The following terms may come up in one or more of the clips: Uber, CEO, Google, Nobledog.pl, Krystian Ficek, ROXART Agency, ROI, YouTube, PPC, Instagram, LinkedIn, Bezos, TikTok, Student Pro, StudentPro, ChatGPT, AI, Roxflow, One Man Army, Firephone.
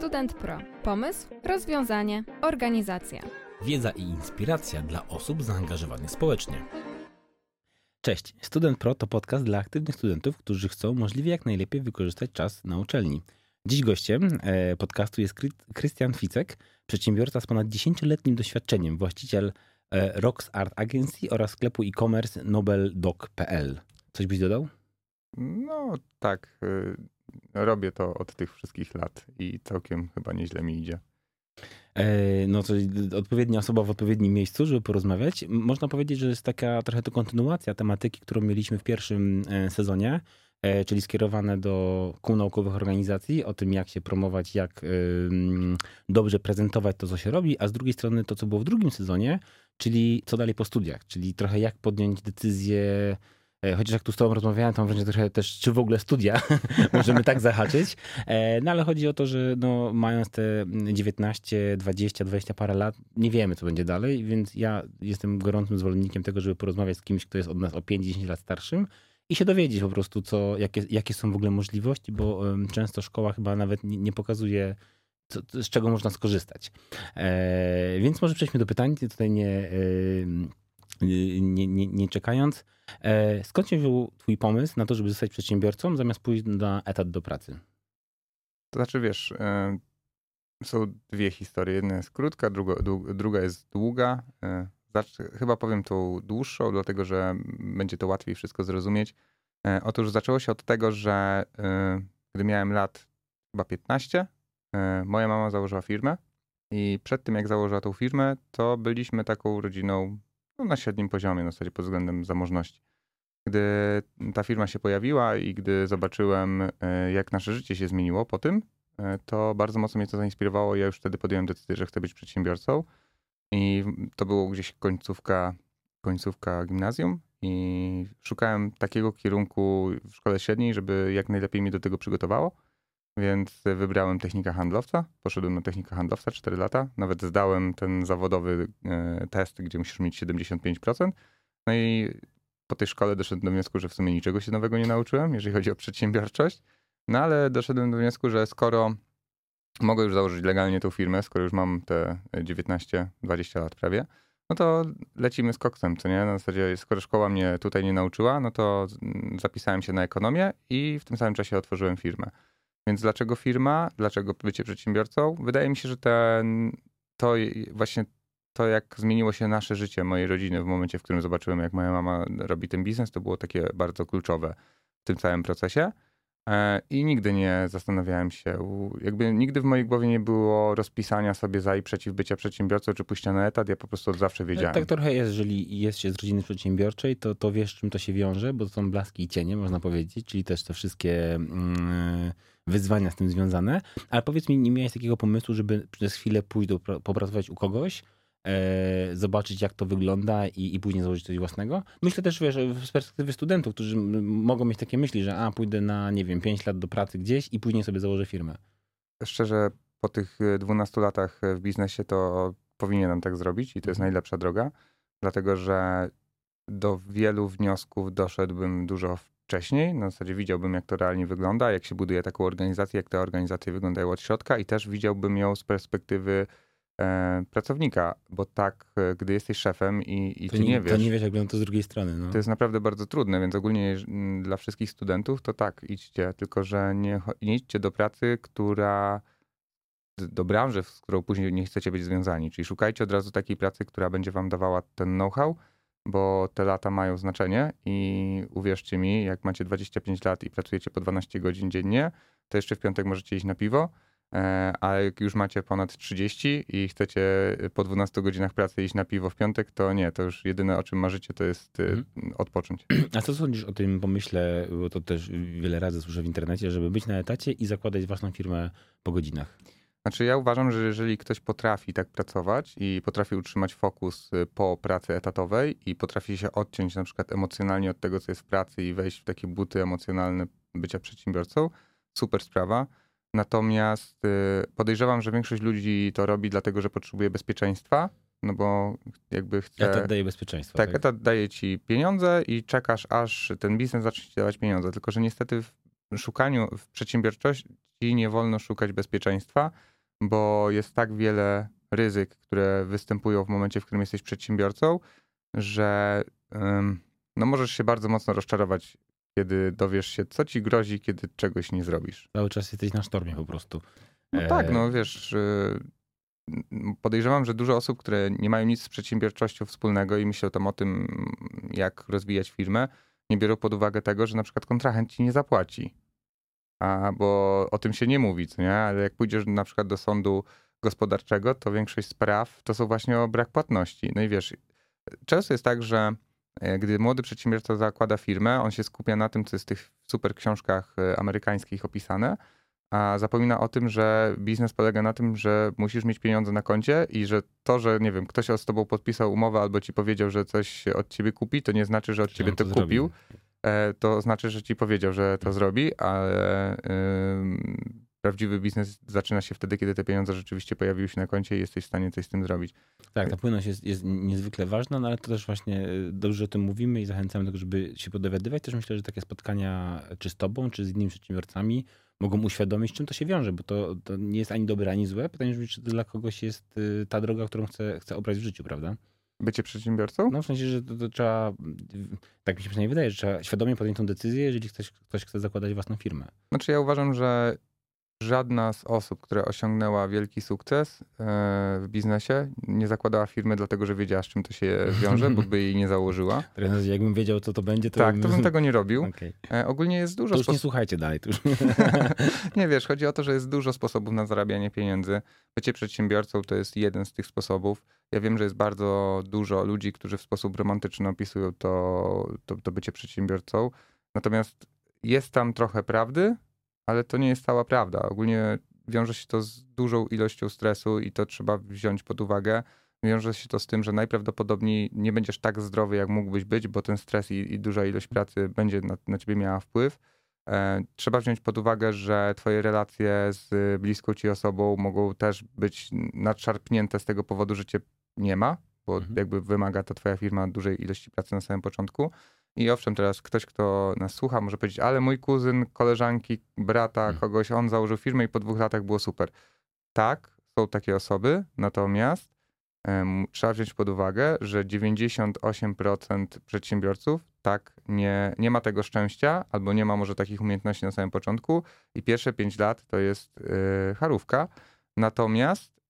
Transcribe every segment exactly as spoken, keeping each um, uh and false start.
Student Pro. Pomysł, rozwiązanie, organizacja. Wiedza i inspiracja dla osób zaangażowanych społecznie. Cześć, Student Pro to podcast dla aktywnych studentów, którzy chcą możliwie jak najlepiej wykorzystać czas na uczelni. Dziś gościem podcastu jest Krystian Ficek, przedsiębiorca z ponad dziesięcioletnim doświadczeniem, właściciel ROXART Agency oraz sklepu e-commerce Nobledog kropka pe el. Coś byś dodał? No tak, robię to od tych wszystkich lat i całkiem chyba nieźle mi idzie. No to odpowiednia osoba w odpowiednim miejscu, żeby porozmawiać. Można powiedzieć, że jest taka trochę to kontynuacja tematyki, którą mieliśmy w pierwszym sezonie, czyli skierowane do kół naukowych organizacji, o tym jak się promować, jak dobrze prezentować to, co się robi, a z drugiej strony to, co było w drugim sezonie, czyli co dalej po studiach, czyli trochę jak podjąć decyzję. Chociaż jak tu z tobą rozmawiałem, to wręcz trochę też, czy w ogóle studia, możemy tak zahaczyć. No ale chodzi o to, że no, mając te dziewiętnaście, dwadzieścia, dwadzieścia parę lat, nie wiemy, co będzie dalej, więc ja jestem gorącym zwolennikiem tego, żeby porozmawiać z kimś, kto jest od nas o pięć dziesięć lat starszym i się dowiedzieć po prostu, co, jakie, jakie są w ogóle możliwości, bo często szkoła chyba nawet nie, nie pokazuje, co, z czego można skorzystać. E, więc może przejdźmy do pytań, tutaj nie... E, Nie, nie, nie czekając. Skąd się wziął twój pomysł na to, żeby zostać przedsiębiorcą, zamiast pójść na etat do pracy? To znaczy, wiesz, są dwie historie. Jedna jest krótka, druga, druga jest długa. Chyba powiem tą dłuższą, dlatego że będzie to łatwiej wszystko zrozumieć. Otóż zaczęło się od tego, że gdy miałem lat chyba piętnaście, moja mama założyła firmę i przed tym, jak założyła tą firmę, to byliśmy taką rodziną no, na średnim poziomie, na zasadzie pod względem zamożności. Gdy ta firma się pojawiła i gdy zobaczyłem, jak nasze życie się zmieniło po tym, to bardzo mocno mnie to zainspirowało. Ja już wtedy podjąłem decyzję, że chcę być przedsiębiorcą i to było gdzieś końcówka, końcówka gimnazjum i szukałem takiego kierunku w szkole średniej, żeby jak najlepiej mnie do tego przygotowało, więc wybrałem technika handlowca. Poszedłem na technika handlowca cztery lata. Nawet zdałem ten zawodowy test, gdzie musisz mieć siedemdziesiąt pięć procent. No i po tej szkole doszedłem do wniosku, że w sumie niczego się nowego nie nauczyłem, jeżeli chodzi o przedsiębiorczość. No ale doszedłem do wniosku, że skoro mogę już założyć legalnie tą firmę, skoro już mam te dziewiętnaście, dwadzieścia lat prawie, no to lecimy z koksem, co nie? Na zasadzie, skoro szkoła mnie tutaj nie nauczyła, no to zapisałem się na ekonomię i w tym samym czasie otworzyłem firmę. Więc dlaczego firma? Dlaczego bycie przedsiębiorcą? Wydaje mi się, że ten, to właśnie to, jak zmieniło się nasze życie, mojej rodziny w momencie, w którym zobaczyłem, jak moja mama robi ten biznes, to było takie bardzo kluczowe w tym całym procesie. I nigdy nie zastanawiałem się, jakby nigdy w mojej głowie nie było rozpisania sobie za i przeciw bycia przedsiębiorcą, czy pójścia na etat, ja po prostu od zawsze wiedziałem. Tak trochę jest, jeżeli jest się z rodziny przedsiębiorczej, to, to wiesz, czym to się wiąże, bo to są blaski i cienie, można powiedzieć, czyli też te wszystkie mm, wyzwania z tym związane. Ale powiedz mi, nie miałeś takiego pomysłu, żeby przez chwilę pójść do, popracować u kogoś, E, zobaczyć, jak to wygląda i, i później założyć coś własnego. Myślę też, wiesz, z perspektywy studentów, którzy mogą mieć takie myśli, że a, pójdę na, nie wiem, pięć lat do pracy gdzieś i później sobie założę firmę. Szczerze, po tych dwunastu latach w biznesie to powinienem tak zrobić i to jest najlepsza droga, dlatego że do wielu wniosków doszedłbym dużo wcześniej. Na zasadzie widziałbym, jak to realnie wygląda, jak się buduje taką organizację, jak te organizacje wyglądają od środka i też widziałbym ją z perspektywy pracownika, bo tak, gdy jesteś szefem i, i ty nie, nie wiesz. To nie wiesz, jak to z drugiej strony. No. To jest naprawdę bardzo trudne, więc ogólnie dla wszystkich studentów to tak, idźcie, tylko że nie, nie idźcie do pracy, która, do branży, z którą później nie chcecie być związani, czyli szukajcie od razu takiej pracy, która będzie wam dawała ten know-how, bo te lata mają znaczenie i uwierzcie mi, jak macie dwadzieścia pięć lat i pracujecie po dwanaście godzin dziennie, to jeszcze w piątek możecie iść na piwo, a jak już macie ponad trzydzieści i chcecie po dwunastu godzinach pracy iść na piwo w piątek, to nie, to już jedyne, o czym marzycie, to jest mhm. odpocząć. A co sądzisz o tym pomyśle, bo to też wiele razy słyszę w internecie, żeby być na etacie i zakładać własną firmę po godzinach? Znaczy ja uważam, że jeżeli ktoś potrafi tak pracować i potrafi utrzymać fokus po pracy etatowej i potrafi się odciąć na przykład emocjonalnie od tego, co jest w pracy i wejść w takie buty emocjonalne bycia przedsiębiorcą, super sprawa. Natomiast podejrzewam, że większość ludzi to robi dlatego, że potrzebuje bezpieczeństwa, no bo jakby chce... Etat daje bezpieczeństwo. Tak, tak, etat daje ci pieniądze i czekasz, aż ten biznes zacznie ci dawać pieniądze. Tylko że niestety w szukaniu, w przedsiębiorczości sieci nie wolno szukać bezpieczeństwa, bo jest tak wiele ryzyk, które występują w momencie, w którym jesteś przedsiębiorcą, że no, możesz się bardzo mocno rozczarować, kiedy dowiesz się, co ci grozi, kiedy czegoś nie zrobisz. Cały czas jesteś na sztormie po prostu. No tak, no wiesz, podejrzewam, że dużo osób, które nie mają nic z przedsiębiorczością wspólnego i myślą tam o tym, jak rozwijać firmę, nie biorą pod uwagę tego, że na przykład kontrahent ci nie zapłaci. A, bo o tym się nie mówi, co nie? Ale jak pójdziesz na przykład do sądu gospodarczego, to większość spraw to są właśnie o brak płatności. No i wiesz, często jest tak, że gdy młody przedsiębiorca zakłada firmę, on się skupia na tym, co jest w tych super książkach amerykańskich opisane, a zapomina o tym, że biznes polega na tym, że musisz mieć pieniądze na koncie i że to, że nie wiem, ktoś z tobą podpisał umowę albo ci powiedział, że coś od ciebie kupi, to nie znaczy, że od ciebie to kupił. To znaczy, że ci powiedział, że to zrobi, ale yy, prawdziwy biznes zaczyna się wtedy, kiedy te pieniądze rzeczywiście pojawiły się na koncie i jesteś w stanie coś z tym zrobić. Tak, ta płynność jest, jest niezwykle ważna, no ale to też właśnie dobrze, że o tym mówimy i zachęcamy do tego, żeby się podowiadywać. Też myślę, że takie spotkania czy z tobą, czy z innymi przedsiębiorcami mogą uświadomić, czym to się wiąże, bo to, to nie jest ani dobre, ani złe. Pytanie brzmi, czy dla kogoś jest ta droga, którą chce, chce obrać w życiu, prawda? Bycie przedsiębiorcą? No w sensie, że to, to trzeba, tak mi się przynajmniej wydaje, że trzeba świadomie podjąć tą decyzję, jeżeli ktoś, ktoś chce zakładać własną firmę. Znaczy ja uważam, że żadna z osób, która osiągnęła wielki sukces w biznesie, nie zakładała firmy dlatego, że wiedziała, z czym to się wiąże, bo by jej nie założyła. Teraz jakbym wiedział, co to będzie, to... Tak, bym... to bym tego nie robił. Okay. Ogólnie jest dużo... To już spos... nie słuchajcie dalej. Już... nie wiesz, chodzi o to, że jest dużo sposobów na zarabianie pieniędzy. Bycie przedsiębiorcą to jest jeden z tych sposobów. Ja wiem, że jest bardzo dużo ludzi, którzy w sposób romantyczny opisują to, to, to bycie przedsiębiorcą. Natomiast jest tam trochę prawdy, ale to nie jest cała prawda. Ogólnie wiąże się to z dużą ilością stresu i to trzeba wziąć pod uwagę. Wiąże się to z tym, że najprawdopodobniej nie będziesz tak zdrowy, jak mógłbyś być, bo ten stres i, i duża ilość pracy będzie na, na ciebie miała wpływ. E, trzeba wziąć pod uwagę, że twoje relacje z bliską ci osobą mogą też być nadszarpnięte z tego powodu, że cię nie ma, bo mhm. jakby wymaga to twoja firma dużej ilości pracy na samym początku. I owszem, teraz ktoś, kto nas słucha, może powiedzieć, ale mój kuzyn, koleżanki, brata, kogoś, on założył firmę i po dwóch latach było super. Tak, są takie osoby, natomiast um, trzeba wziąć pod uwagę, że dziewięćdziesiąt osiem procent przedsiębiorców tak nie, nie ma tego szczęścia albo nie ma może takich umiejętności na samym początku i pierwsze pięć lat to jest yy, charówka. Natomiast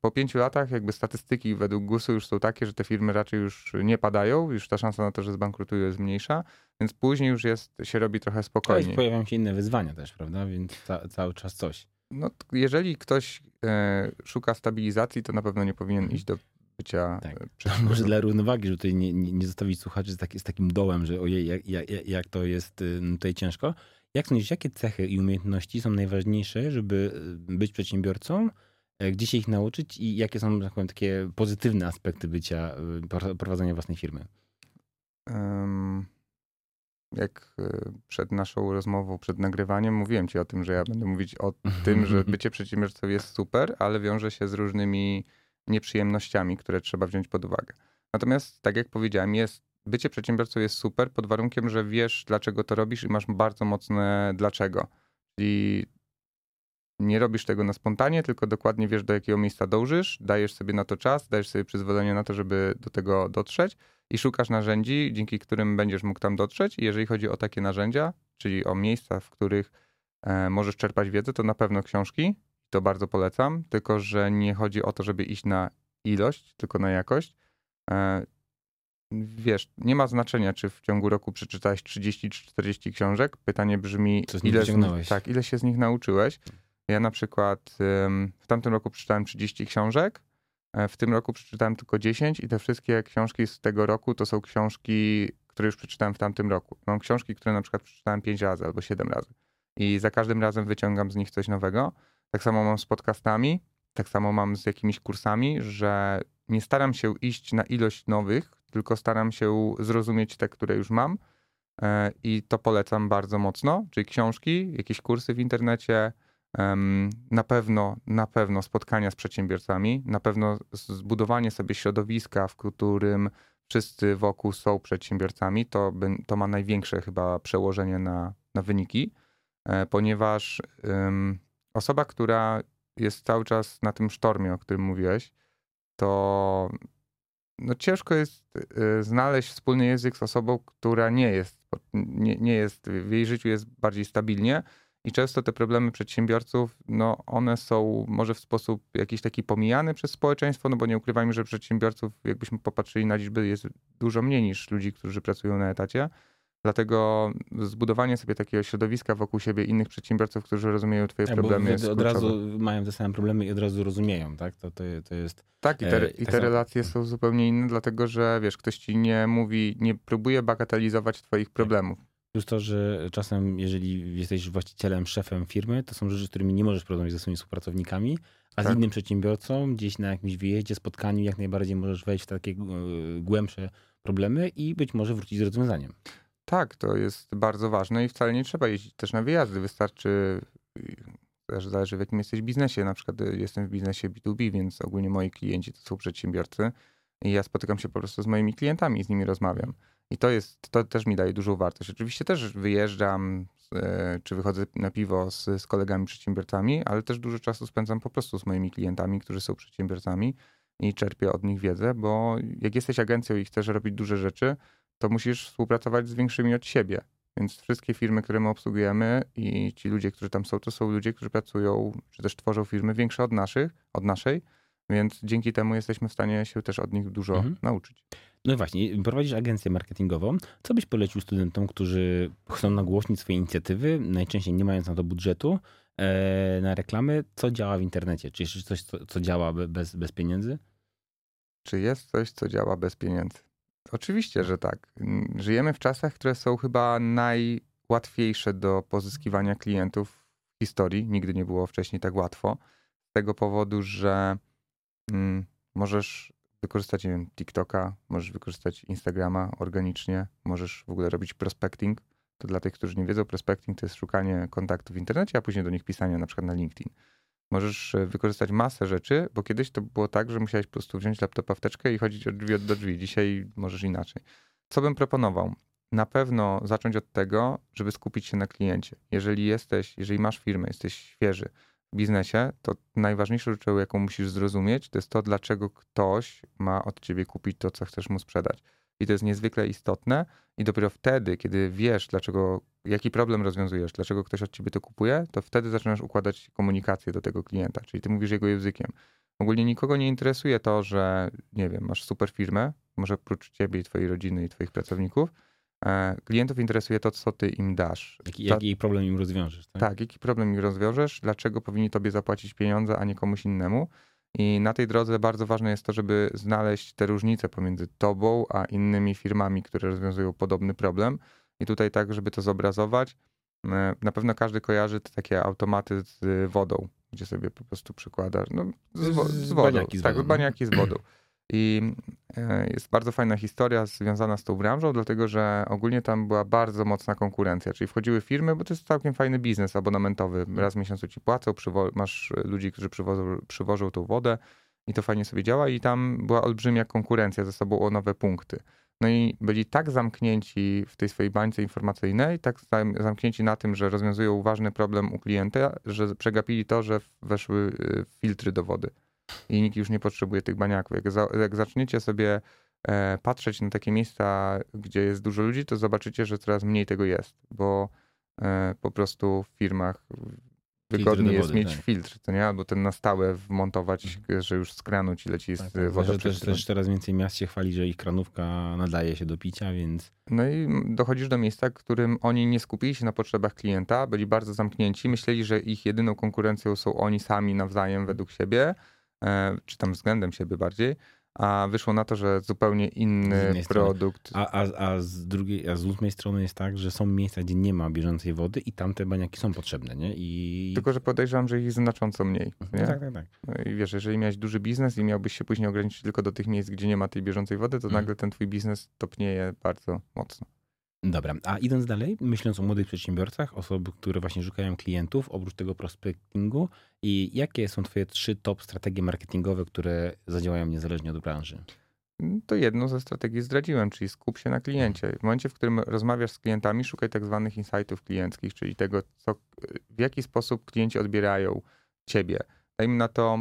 po pięciu latach jakby statystyki według gusu już są takie, że te firmy raczej już nie padają, już ta szansa na to, że zbankrutują jest mniejsza, więc później już jest, się robi trochę spokojniej. Pojawiają się inne wyzwania też, prawda? Więc ca- cały czas coś. No, jeżeli ktoś e, szuka stabilizacji, to na pewno nie powinien iść do bycia... Tak. Może dla równowagi, żeby tutaj nie, nie, nie zostawić słuchaczy z, taki, z takim dołem, że ojej, jak, jak, jak to jest tutaj ciężko. Jak sądzisz, jakie cechy i umiejętności są najważniejsze, żeby być przedsiębiorcą? Gdzie się ich nauczyć i jakie są, tak powiem, takie pozytywne aspekty bycia, prowadzenia własnej firmy? Jak przed naszą rozmową, przed nagrywaniem mówiłem ci o tym, że ja będę mówić o tym, że bycie przedsiębiorcą jest super, ale wiąże się z różnymi nieprzyjemnościami, które trzeba wziąć pod uwagę. Natomiast, tak jak powiedziałem, jest, bycie przedsiębiorcą jest super pod warunkiem, że wiesz, dlaczego to robisz i masz bardzo mocne dlaczego. Czyli nie robisz tego na spontanie, tylko dokładnie wiesz, do jakiego miejsca dążysz, dajesz sobie na to czas, dajesz sobie przyzwolenie na to, żeby do tego dotrzeć i szukasz narzędzi, dzięki którym będziesz mógł tam dotrzeć. I jeżeli chodzi o takie narzędzia, czyli o miejsca, w których e, możesz czerpać wiedzę, to na pewno książki, to bardzo polecam, tylko że nie chodzi o to, żeby iść na ilość, tylko na jakość. E, Wiesz, nie ma znaczenia, czy w ciągu roku przeczytałeś trzydzieści czy czterdzieści książek. Pytanie brzmi, ile z nich, tak, ile się z nich nauczyłeś. Ja na przykład ym, w tamtym roku przeczytałem trzydzieści książek, w tym roku przeczytałem tylko dziesięć i te wszystkie książki z tego roku to są książki, które już przeczytałem w tamtym roku. Mam książki, które na przykład przeczytałem pięć razy albo siedem razy i za każdym razem wyciągam z nich coś nowego. Tak samo mam z podcastami, tak samo mam z jakimiś kursami, że nie staram się iść na ilość nowych, tylko staram się zrozumieć te, które już mam yy, i to polecam bardzo mocno, czyli książki, jakieś kursy w internecie, na pewno, na pewno spotkania z przedsiębiorcami, na pewno zbudowanie sobie środowiska, w którym wszyscy wokół są przedsiębiorcami, to, to ma największe chyba przełożenie na, na wyniki. ponieważ osoba, która jest cały czas na tym sztormie, o którym mówiłeś, to no ciężko jest znaleźć wspólny język z osobą, która nie jest, nie, nie jest, w jej życiu jest bardziej stabilnie i często te problemy przedsiębiorców, no one są może w sposób jakiś taki pomijany przez społeczeństwo, no bo nie ukrywajmy, że przedsiębiorców, jakbyśmy popatrzyli na liczby, jest dużo mniej niż ludzi, którzy pracują na etacie. Dlatego zbudowanie sobie takiego środowiska wokół siebie, innych przedsiębiorców, którzy rozumieją twoje ja, problemy jest od kluczowe. Razu mają te same problemy i od razu rozumieją, tak? To, to, to jest, tak, i te, e, i te tak relacje są zupełnie inne, dlatego że wiesz, ktoś ci nie mówi, nie próbuje bagatelizować twoich problemów. Plus to, że czasem jeżeli jesteś właścicielem, szefem firmy, to są rzeczy, z którymi nie możesz porozmawiać ze swoimi współpracownikami, a tak. z innym przedsiębiorcą gdzieś na jakimś wyjeździe, spotkaniu jak najbardziej możesz wejść w takie głębsze problemy i być może wrócić z rozwiązaniem. Tak, to jest bardzo ważne i wcale nie trzeba jeździć też na wyjazdy. Wystarczy, też zależy w jakim jesteś biznesie. Na przykład jestem w biznesie bi tu bi, więc ogólnie moi klienci to są przedsiębiorcy i ja spotykam się po prostu z moimi klientami i z nimi rozmawiam. I to jest, to też mi daje dużą wartość. Oczywiście też wyjeżdżam, czy wychodzę na piwo z, z kolegami przedsiębiorcami, ale też dużo czasu spędzam po prostu z moimi klientami, którzy są przedsiębiorcami i czerpię od nich wiedzę, bo jak jesteś agencją i chcesz robić duże rzeczy, to musisz współpracować z większymi od siebie. Więc wszystkie firmy, które my obsługujemy i ci ludzie, którzy tam są, to są ludzie, którzy pracują, czy też tworzą firmy większe od naszych, od naszej, więc dzięki temu jesteśmy w stanie się też od nich dużo mhm. nauczyć. No i właśnie, prowadzisz agencję marketingową. Co byś polecił studentom, którzy chcą nagłośnić swoje inicjatywy, najczęściej nie mając na to budżetu, e, na reklamy? Co działa w internecie? Czy jest coś, co, co działa bez, bez pieniędzy? Czy jest coś, co działa bez pieniędzy? Oczywiście, że tak. Żyjemy w czasach, które są chyba najłatwiejsze do pozyskiwania klientów w historii. Nigdy nie było wcześniej tak łatwo. Z tego powodu, że mm, możesz wykorzystać, nie wiem, TikToka, możesz wykorzystać Instagrama organicznie, możesz w ogóle robić prospecting. To dla tych, którzy nie wiedzą, prospecting to jest szukanie kontaktów w internecie, a później do nich pisanie na przykład na LinkedIn. Możesz wykorzystać masę rzeczy, bo kiedyś to było tak, że musiałeś po prostu wziąć laptopa w teczkę i chodzić od drzwi do drzwi. Dzisiaj możesz inaczej. Co bym proponował? Na pewno zacząć od tego, żeby skupić się na kliencie. Jeżeli jesteś, jeżeli masz firmę, jesteś świeży w biznesie, to najważniejszą rzeczą, jaką musisz zrozumieć, to jest to, dlaczego ktoś ma od ciebie kupić to, co chcesz mu sprzedać. I to jest niezwykle istotne i dopiero wtedy, kiedy wiesz, dlaczego, jaki problem rozwiązujesz, dlaczego ktoś od ciebie to kupuje, to wtedy zaczynasz układać komunikację do tego klienta, czyli ty mówisz jego językiem. Ogólnie nikogo nie interesuje to, że nie wiem, masz super firmę, może oprócz ciebie i twojej rodziny i twoich pracowników, klientów interesuje to, co ty im dasz. Jaki, Ta... jaki problem im rozwiążesz. Tak? tak, jaki problem im rozwiążesz, dlaczego powinni tobie zapłacić pieniądze, a nie komuś innemu. I na tej drodze bardzo ważne jest to, żeby znaleźć te różnice pomiędzy tobą a innymi firmami, które rozwiązują podobny problem. I tutaj tak, żeby to zobrazować, na pewno każdy kojarzy te takie automaty z wodą, gdzie sobie po prostu przykładasz. No, z, wo- z wodą. Baniaki z wodą. Tak, baniaki z wodą. I jest bardzo fajna historia związana z tą branżą, dlatego że ogólnie tam była bardzo mocna konkurencja, czyli wchodziły firmy, bo to jest całkiem fajny biznes abonamentowy. Raz w miesiącu ci płacą, przywo- masz ludzi, którzy przywożą, przywożą tą wodę i to fajnie sobie działa i tam była olbrzymia konkurencja ze sobą o nowe punkty. No i byli tak zamknięci w tej swojej bańce informacyjnej, tak zamknięci na tym, że rozwiązują ważny problem u klienta, że przegapili to, że weszły filtry do wody. I nikt już nie potrzebuje tych baniaków. Jak, za, jak zaczniecie sobie e, patrzeć na takie miejsca, gdzie jest dużo ludzi, to zobaczycie, że coraz mniej tego jest, bo e, po prostu w firmach wygodniej jest wody, mieć tak. filtr, to nie? Albo ten na stałe wmontować, mhm. że już z kranu ci leci tak, tak, woda. Znaczy, też, też coraz więcej miast się chwali, że ich kranówka nadaje się do picia, więc... No i dochodzisz do miejsca, w którym oni nie skupili się na potrzebach klienta, byli bardzo zamknięci, myśleli, że ich jedyną konkurencją są oni sami nawzajem według siebie, czy tam względem siebie bardziej, a wyszło na to, że zupełnie inny produkt. A, a, a z drugiej, a z ósmej strony jest tak, że są miejsca, gdzie nie ma bieżącej wody i tam te baniaki są potrzebne, nie? I... Tylko, że podejrzewam, że ich znacząco mniej. Nie? No tak, tak, tak. I wiesz, jeżeli miałeś duży biznes i miałbyś się później ograniczyć tylko do tych miejsc, gdzie nie ma tej bieżącej wody, to mm. nagle ten twój biznes topnieje bardzo mocno. Dobra, a idąc dalej, myśląc o młodych przedsiębiorcach, osoby, które właśnie szukają klientów, oprócz tego prospektingu, i jakie są twoje trzy top strategie marketingowe, które zadziałają niezależnie od branży? to jedną ze strategii zdradziłem, czyli skup się na kliencie. W momencie, w którym rozmawiasz z klientami, szukaj tak zwanych insightów klienckich, czyli tego, co, w jaki sposób klienci odbierają ciebie. Dajmy na to,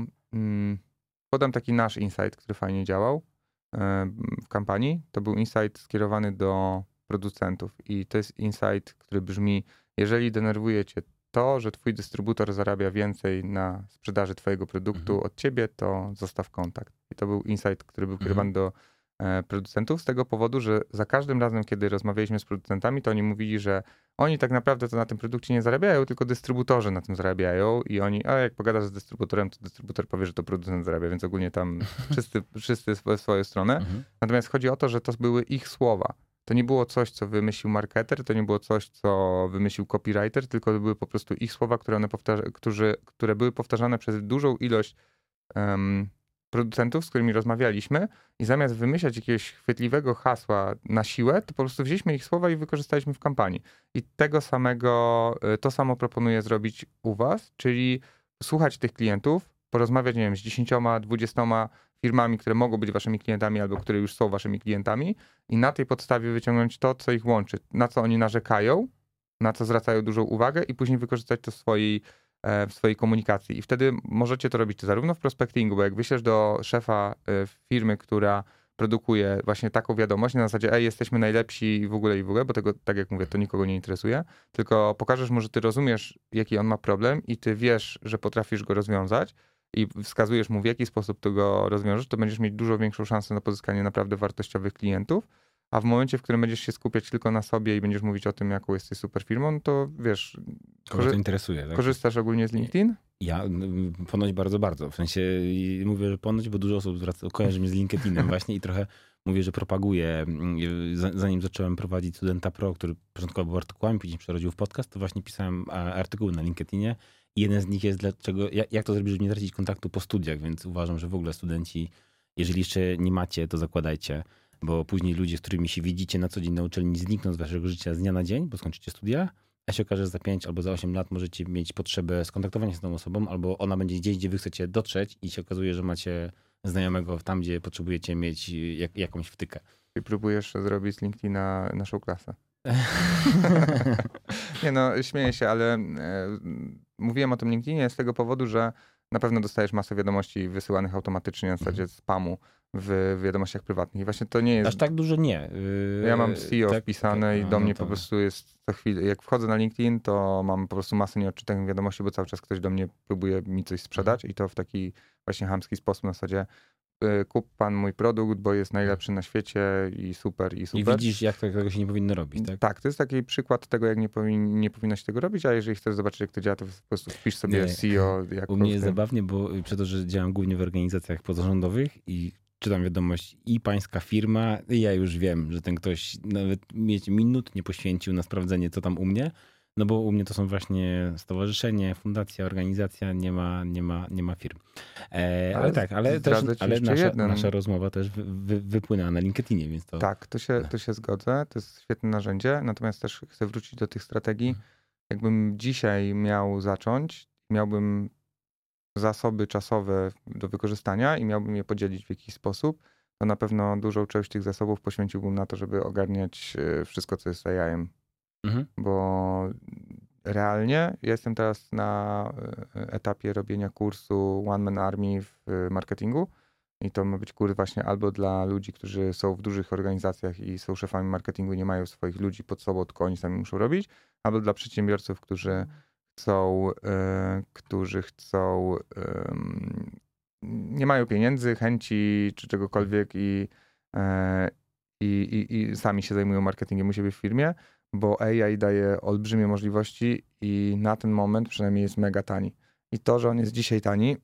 podam taki nasz insight, który fajnie działał w kampanii. To był insight skierowany do producentów i to jest insight, który brzmi, jeżeli denerwuje cię to, że twój dystrybutor zarabia więcej na sprzedaży twojego produktu mhm. od ciebie, to zostaw kontakt. I to był insight, który był kierowany mhm. do e, producentów z tego powodu, że za każdym razem, kiedy rozmawialiśmy z producentami, to oni mówili, że oni tak naprawdę to na tym produkcie nie zarabiają, tylko dystrybutorzy na tym zarabiają i oni, a jak pogadasz z dystrybutorem, to dystrybutor powie, że to producent zarabia, więc ogólnie tam wszyscy, wszyscy w swoją stronę. Mhm. Natomiast chodzi o to, że to były ich słowa. To nie było coś, co wymyślił marketer, to nie było coś, co wymyślił copywriter, tylko to były po prostu ich słowa, które, one powtarza- którzy, które były powtarzane przez dużą ilość um, producentów, z którymi rozmawialiśmy i zamiast wymyślać jakiegoś chwytliwego hasła na siłę, to po prostu wzięliśmy ich słowa i wykorzystaliśmy w kampanii. I tego samego, to samo proponuję zrobić u was, czyli słuchać tych klientów, porozmawiać, nie wiem, z dziesięcioma, dwudziestoma firmami, które mogą być waszymi klientami albo które już są waszymi klientami i na tej podstawie wyciągnąć to, co ich łączy, na co oni narzekają, na co zwracają dużą uwagę i później wykorzystać to w swojej, w swojej komunikacji. I wtedy możecie to robić zarówno w prospectingu, bo jak wyślesz do szefa firmy, która produkuje właśnie taką wiadomość na zasadzie ej, jesteśmy najlepsi i w ogóle i w ogóle, bo tego, tak jak mówię, to nikogo nie interesuje, tylko pokażesz mu, że ty rozumiesz, jaki on ma problem i ty wiesz, że potrafisz go rozwiązać, i wskazujesz mu, w jaki sposób to go rozwiążesz, to będziesz mieć dużo większą szansę na pozyskanie naprawdę wartościowych klientów, a w momencie, w którym będziesz się skupiać tylko na sobie i będziesz mówić o tym, jaką jesteś super firmą, to wiesz... Kogo korzy- to interesuje. Tak? Korzystasz ogólnie z LinkedIn? Ja ponoć bardzo, bardzo. W sensie mówię, że ponoć, bo dużo osób zwraca, kojarzy mnie z LinkedInem właśnie i trochę mówię, że propaguję. Zanim zacząłem prowadzić Studenta Pro, który początkowo był artykułami, później przerodził w podcast, to właśnie pisałem artykuły na LinkedInie. Jeden z nich jest, dlaczego, jak to zrobić, żeby nie tracić kontaktu po studiach, więc uważam, że w ogóle studenci, jeżeli jeszcze nie macie, to zakładajcie, bo później ludzie, z którymi się widzicie na co dzień na uczelni, znikną z waszego życia z dnia na dzień, bo skończycie studia, a się okaże, że za pięć albo za osiem lat możecie mieć potrzebę skontaktowania się z tą osobą, albo ona będzie gdzieś, gdzie wy chcecie dotrzeć i się okazuje, że macie znajomego tam, gdzie potrzebujecie mieć jak, jakąś wtykę. I próbujesz zrobić z LinkedIna naszą klasę. Nie no, śmieję się, ale e, mówiłem o tym LinkedInie z tego powodu, że na pewno dostajesz masę wiadomości wysyłanych automatycznie na zasadzie spamu w wiadomościach prywatnych. I właśnie to nie jest... Aż tak dużo nie. Yy, ja mam C E O tak, wpisane tak, i do mnie no to... po prostu jest co chwilę, jak wchodzę na LinkedIn, to mam po prostu masę nieodczytanych wiadomości, bo cały czas ktoś do mnie próbuje mi coś sprzedać i to w taki właśnie chamski sposób na zasadzie kup pan mój produkt, bo jest najlepszy na świecie i super, i super. I widzisz, jak tego się nie powinno robić, tak? Tak, to jest taki przykład tego, jak nie, powin- nie powinno się tego robić, a jeżeli chcesz zobaczyć, jak to działa, to po prostu wpisz sobie nie. C E O. Jak u mnie jest zabawnie, bo przez to, że działam głównie w organizacjach pozarządowych i czytam wiadomość i pańska firma, i ja już wiem, że ten ktoś nawet minut nie poświęcił na sprawdzenie, co tam u mnie, no bo u mnie to są właśnie stowarzyszenie, fundacja, organizacja, nie ma, nie ma, nie ma firm. E, ale, ale tak, ale, też, ale nasza, nasza rozmowa też wy, wy, wypłynęła na LinkedInie, więc to... Tak, to się, to się zgodzę, to jest świetne narzędzie, natomiast też chcę wrócić do tych strategii. Jakbym dzisiaj miał zacząć, miałbym zasoby czasowe do wykorzystania i miałbym je podzielić w jakiś sposób, to na pewno dużą część tych zasobów poświęciłbym na to, żeby ogarniać wszystko, co jest A I-em. Mhm. Bo realnie ja jestem teraz na etapie robienia kursu One Man Army w marketingu i to ma być kurs właśnie albo dla ludzi, którzy są w dużych organizacjach i są szefami marketingu i nie mają swoich ludzi pod sobą, tylko oni sami muszą robić, albo dla przedsiębiorców, którzy chcą, yy, którzy chcą yy, nie mają pieniędzy, chęci czy czegokolwiek i, yy, i, i sami się zajmują marketingiem u siebie w firmie. Bo A I daje olbrzymie możliwości i na ten moment przynajmniej jest mega tani. I to, że on jest dzisiaj tani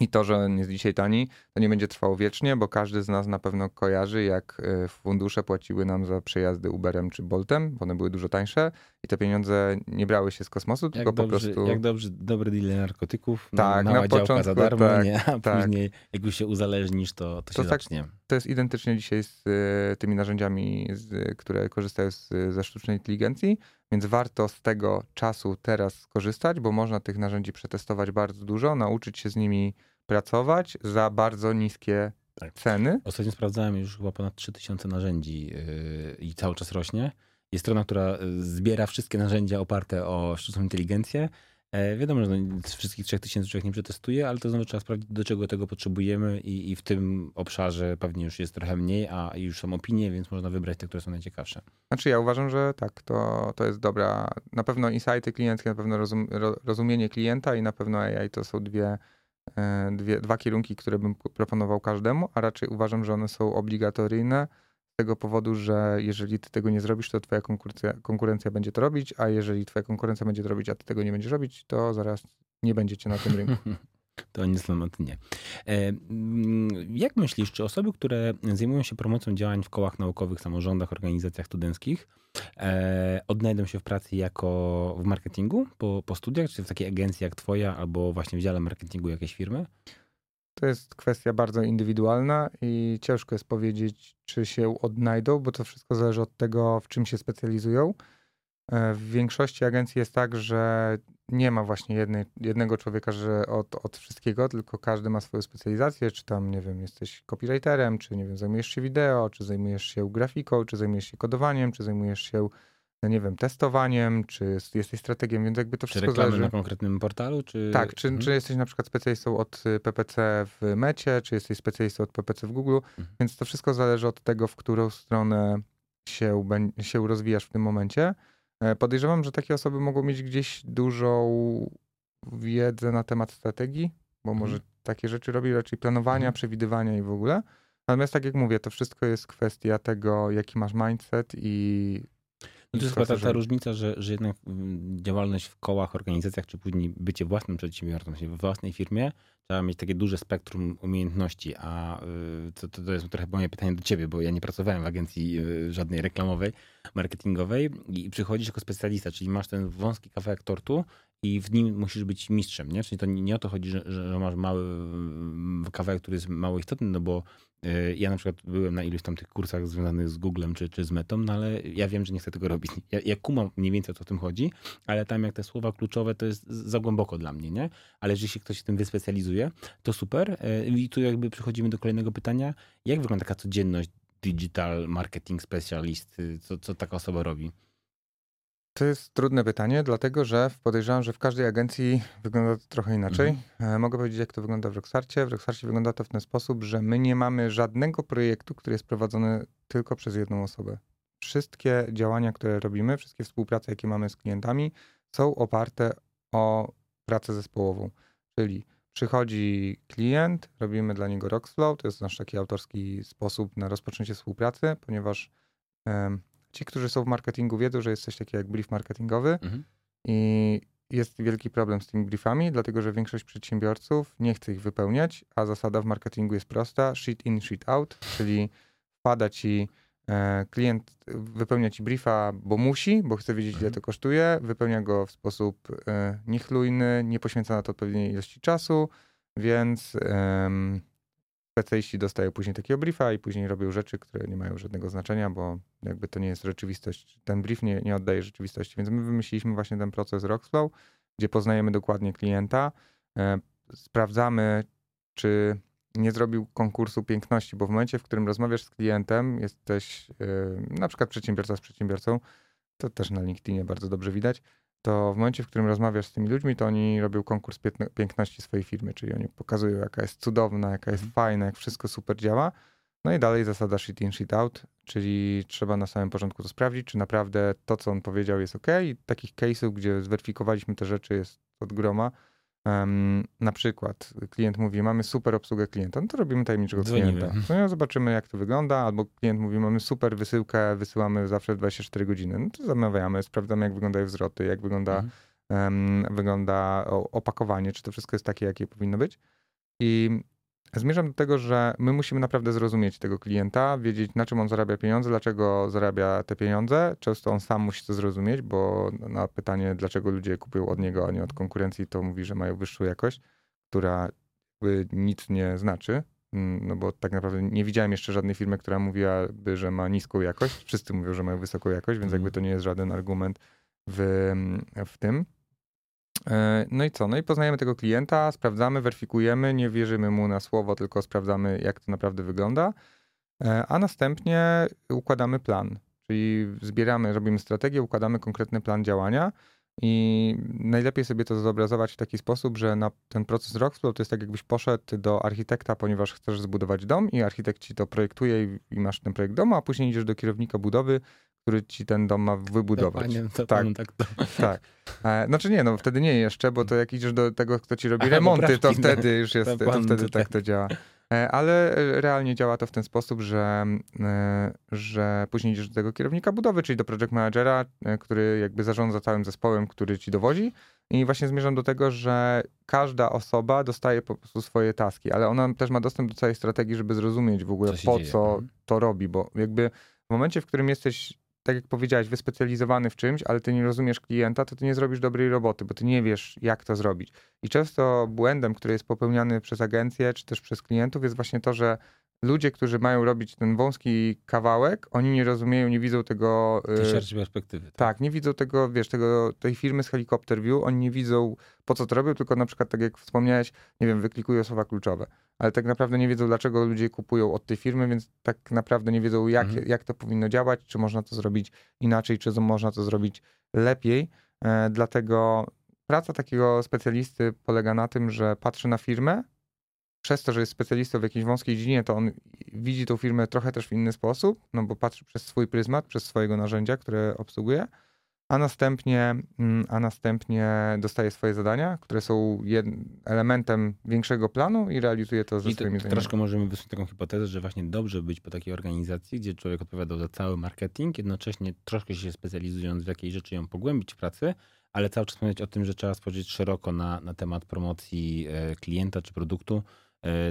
i to, że on jest dzisiaj tani, to nie będzie trwało wiecznie, bo każdy z nas na pewno kojarzy, jak fundusze płaciły nam za przejazdy Uberem czy Boltem, bo one były dużo tańsze i te pieniądze nie brały się z kosmosu, jak tylko dobrze, po prostu... Jak dobrze, dobry deal narkotyków, tak, mała na początku, działka za darmo, tak, nie? A tak. Później jak już się uzależnisz, to, to, to się tak, zacznie. To jest identycznie dzisiaj z y, tymi narzędziami, z, y, które korzystają z, ze sztucznej inteligencji, więc warto z tego czasu teraz skorzystać, bo można tych narzędzi przetestować bardzo dużo, nauczyć się z nimi pracować za bardzo niskie Tak. Ceny? Ostatnio sprawdzałem już chyba ponad trzy tysiące narzędzi yy, i cały czas rośnie. Jest strona, która zbiera wszystkie narzędzia oparte o sztuczną inteligencję. E, wiadomo, że no, z wszystkich trzech tysięcy nie przetestuje, ale to znowu trzeba sprawdzić, do czego tego potrzebujemy i, i w tym obszarze pewnie już jest trochę mniej, a już są opinie, więc można wybrać te, które są najciekawsze. Znaczy ja uważam, że tak, to, to jest dobra. Na pewno insighty klienckie, na pewno rozum, ro, rozumienie klienta i na pewno A I to są dwie, dwie, dwa kierunki, które bym proponował każdemu, a raczej uważam, że one są obligatoryjne. Z tego powodu, że jeżeli ty tego nie zrobisz, to twoja konkurencja, konkurencja będzie to robić, a jeżeli twoja konkurencja będzie to robić, a ty tego nie będziesz robić, to zaraz nie będziecie na tym rynku. To nie są na tym nie. Jak myślisz, czy osoby, które zajmują się promocją działań w kołach naukowych, samorządach, organizacjach studenckich, e, odnajdą się w pracy jako w marketingu po, po studiach, czy w takiej agencji jak twoja, albo właśnie w dziale marketingu jakiejś firmy? To jest kwestia bardzo indywidualna i ciężko jest powiedzieć, czy się odnajdą, bo to wszystko zależy od tego, w czym się specjalizują. W większości agencji jest tak, że nie ma właśnie jednej, jednego człowieka że od, od wszystkiego, tylko każdy ma swoją specjalizację, czy tam, nie wiem, jesteś copywriterem, czy nie wiem, zajmujesz się wideo, czy zajmujesz się grafiką, czy zajmujesz się kodowaniem, czy zajmujesz się, no nie wiem, testowaniem, czy jesteś strategiem, więc jakby to wszystko zależy. Czy reklamy na konkretnym portalu? Czy... Tak, czy, mhm. czy jesteś na przykład specjalistą od P P C w Mecie, czy jesteś specjalistą od P P C w Google, mhm. więc to wszystko zależy od tego, w którą stronę się, się rozwijasz w tym momencie. Podejrzewam, że takie osoby mogą mieć gdzieś dużą wiedzę na temat strategii, bo mhm. może takie rzeczy robi raczej planowania, mhm. przewidywania i w ogóle. Natomiast tak jak mówię, to wszystko jest kwestia tego, jaki masz mindset i... No to jest chyba ta, ta różnica, że, że jednak działalność w kołach, organizacjach, czy później bycie własnym przedsiębiorcą, w własnej firmie, trzeba mieć takie duże spektrum umiejętności, a to, to, to jest trochę moje pytanie do ciebie, bo ja nie pracowałem w agencji żadnej reklamowej, marketingowej i przychodzisz jako specjalista, czyli masz ten wąski kawałek tortu i w nim musisz być mistrzem, nie? Czyli to nie, nie o to chodzi, że, że masz mały kawałek, który jest mało istotny, no bo ja na przykład byłem na iluś tam tych kursach związanych z Googlem czy, czy z Metą, no ale ja wiem, że nie chcę tego robić. Ja, ja kumam mniej więcej, o co w tym chodzi, ale tam jak te słowa kluczowe, to jest za głęboko dla mnie, nie? Ale jeżeli się ktoś w tym wyspecjalizuje, to super. I tu jakby przechodzimy do kolejnego pytania. Jak wygląda taka codzienność digital marketing specialisty? Co, co taka osoba robi? To jest trudne pytanie, dlatego że podejrzewam, że w każdej agencji wygląda to trochę inaczej. Mhm. Mogę powiedzieć, jak to wygląda w ROXARTcie. W ROXARTcie wygląda to w ten sposób, że my nie mamy żadnego projektu, który jest prowadzony tylko przez jedną osobę. Wszystkie działania, które robimy, wszystkie współprace, jakie mamy z klientami, są oparte o pracę zespołową. Czyli przychodzi klient, robimy dla niego Roxflow, to jest nasz taki autorski sposób na rozpoczęcie współpracy, ponieważ... Um, Ci, którzy są w marketingu, wiedzą, że jest coś takiego jak brief marketingowy mhm. i jest wielki problem z tymi briefami, dlatego że większość przedsiębiorców nie chce ich wypełniać, a zasada w marketingu jest prosta, shit in, shit out, czyli wpada ci e, klient, wypełnia ci briefa, bo musi, bo chce wiedzieć, mhm. ile to kosztuje, wypełnia go w sposób e, niechlujny, nie poświęca na to odpowiedniej ilości czasu, więc e, specjaliści dostają później takiego briefa i później robią rzeczy, które nie mają żadnego znaczenia, bo jakby to nie jest rzeczywistość. Ten brief nie, nie oddaje rzeczywistości. Więc my wymyśliliśmy właśnie ten proces Roxflow, gdzie poznajemy dokładnie klienta, e, sprawdzamy, czy nie zrobił konkursu piękności, bo w momencie, w którym rozmawiasz z klientem, jesteś e, na przykład przedsiębiorca z przedsiębiorcą, to też na LinkedInie bardzo dobrze widać, to w momencie, w którym rozmawiasz z tymi ludźmi, to oni robią konkurs piękności swojej firmy, czyli oni pokazują, jaka jest cudowna, jaka jest fajna, jak wszystko super działa. No i dalej zasada shit in, shit out, czyli trzeba na samym początku to sprawdzić, czy naprawdę to, co on powiedział, jest ok. I takich case'ów, gdzie zweryfikowaliśmy te rzeczy, jest od groma. Um, na przykład klient mówi, mamy super obsługę klienta, no to robimy tajemniczego Dzwonimy. klienta. No i zobaczymy, jak to wygląda. Albo klient mówi, mamy super wysyłkę, wysyłamy zawsze w dwadzieścia cztery godziny. No to zamawiamy, sprawdzamy, jak wyglądają wzroty, jak wygląda, mhm. um, wygląda opakowanie, czy to wszystko jest takie, jakie powinno być. I zmierzam do tego, że my musimy naprawdę zrozumieć tego klienta, wiedzieć, na czym on zarabia pieniądze, dlaczego zarabia te pieniądze. Często on sam musi to zrozumieć, bo na pytanie, dlaczego ludzie kupują od niego, a nie od konkurencji, to mówi, że mają wyższą jakość, która nic nie znaczy. No bo tak naprawdę nie widziałem jeszcze żadnej firmy, która mówiłaby, że ma niską jakość. Wszyscy mówią, że mają wysoką jakość, więc jakby to nie jest żaden argument w, w tym. No i co? No i poznajemy tego klienta, sprawdzamy, weryfikujemy, nie wierzymy mu na słowo, tylko sprawdzamy, jak to naprawdę wygląda, a następnie układamy plan, czyli zbieramy, robimy strategię, układamy konkretny plan działania i najlepiej sobie to zobrazować w taki sposób, że na ten proces Roxflow to jest tak, jakbyś poszedł do architekta, ponieważ chcesz zbudować dom i architekt ci to projektuje i masz ten projekt domu, a później idziesz do kierownika budowy, który ci ten dom ma wybudować. Ja panie, to tak, panu, tak, to. tak. Znaczy nie, no wtedy nie jeszcze, bo to jak idziesz do tego, kto ci robi Aha, remonty, to wtedy już jest, to, to wtedy tak to działa. Ale realnie działa to w ten sposób, że, że później idziesz do tego kierownika budowy, czyli do project managera, który jakby zarządza całym zespołem, który ci dowodzi. I właśnie zmierzam do tego, że każda osoba dostaje po prostu swoje taski, ale ona też ma dostęp do całej strategii, żeby zrozumieć w ogóle, co po dzieje, co tak? to robi, bo jakby w momencie, w którym jesteś, tak jak powiedziałeś, wyspecjalizowany w czymś, ale ty nie rozumiesz klienta, to ty nie zrobisz dobrej roboty, bo ty nie wiesz, jak to zrobić. I często błędem, który jest popełniany przez agencję, czy też przez klientów, jest właśnie to, że ludzie, którzy mają robić ten wąski kawałek, oni nie rozumieją, nie widzą tego... Tej szerszej perspektywy. Tak? tak, nie widzą tego, wiesz, tego, tej firmy z Helicopter View, oni nie widzą, po co to robią, tylko na przykład, tak jak wspomniałeś, nie wiem, wyklikują słowa kluczowe. Ale tak naprawdę nie wiedzą, dlaczego ludzie kupują od tej firmy, więc tak naprawdę nie wiedzą, jak, mhm. jak to powinno działać, czy można to zrobić inaczej, czy można to zrobić lepiej. E, dlatego praca takiego specjalisty polega na tym, że patrzy na firmę, przez to, że jest specjalistą w jakiejś wąskiej dziedzinie, to on widzi tą firmę trochę też w inny sposób, no bo patrzy przez swój pryzmat, przez swojego narzędzia, które obsługuje, a następnie, a następnie dostaje swoje zadania, które są elementem większego planu i realizuje to ze I swoimi zajęciami. Troszkę możemy wysunąć taką hipotezę, że właśnie dobrze być po takiej organizacji, gdzie człowiek odpowiadał za cały marketing, jednocześnie troszkę się specjalizując w jakiejś rzeczy, ją pogłębić w pracy, ale cały czas pamiętać o tym, że trzeba spojrzeć szeroko na, na temat promocji klienta czy produktu,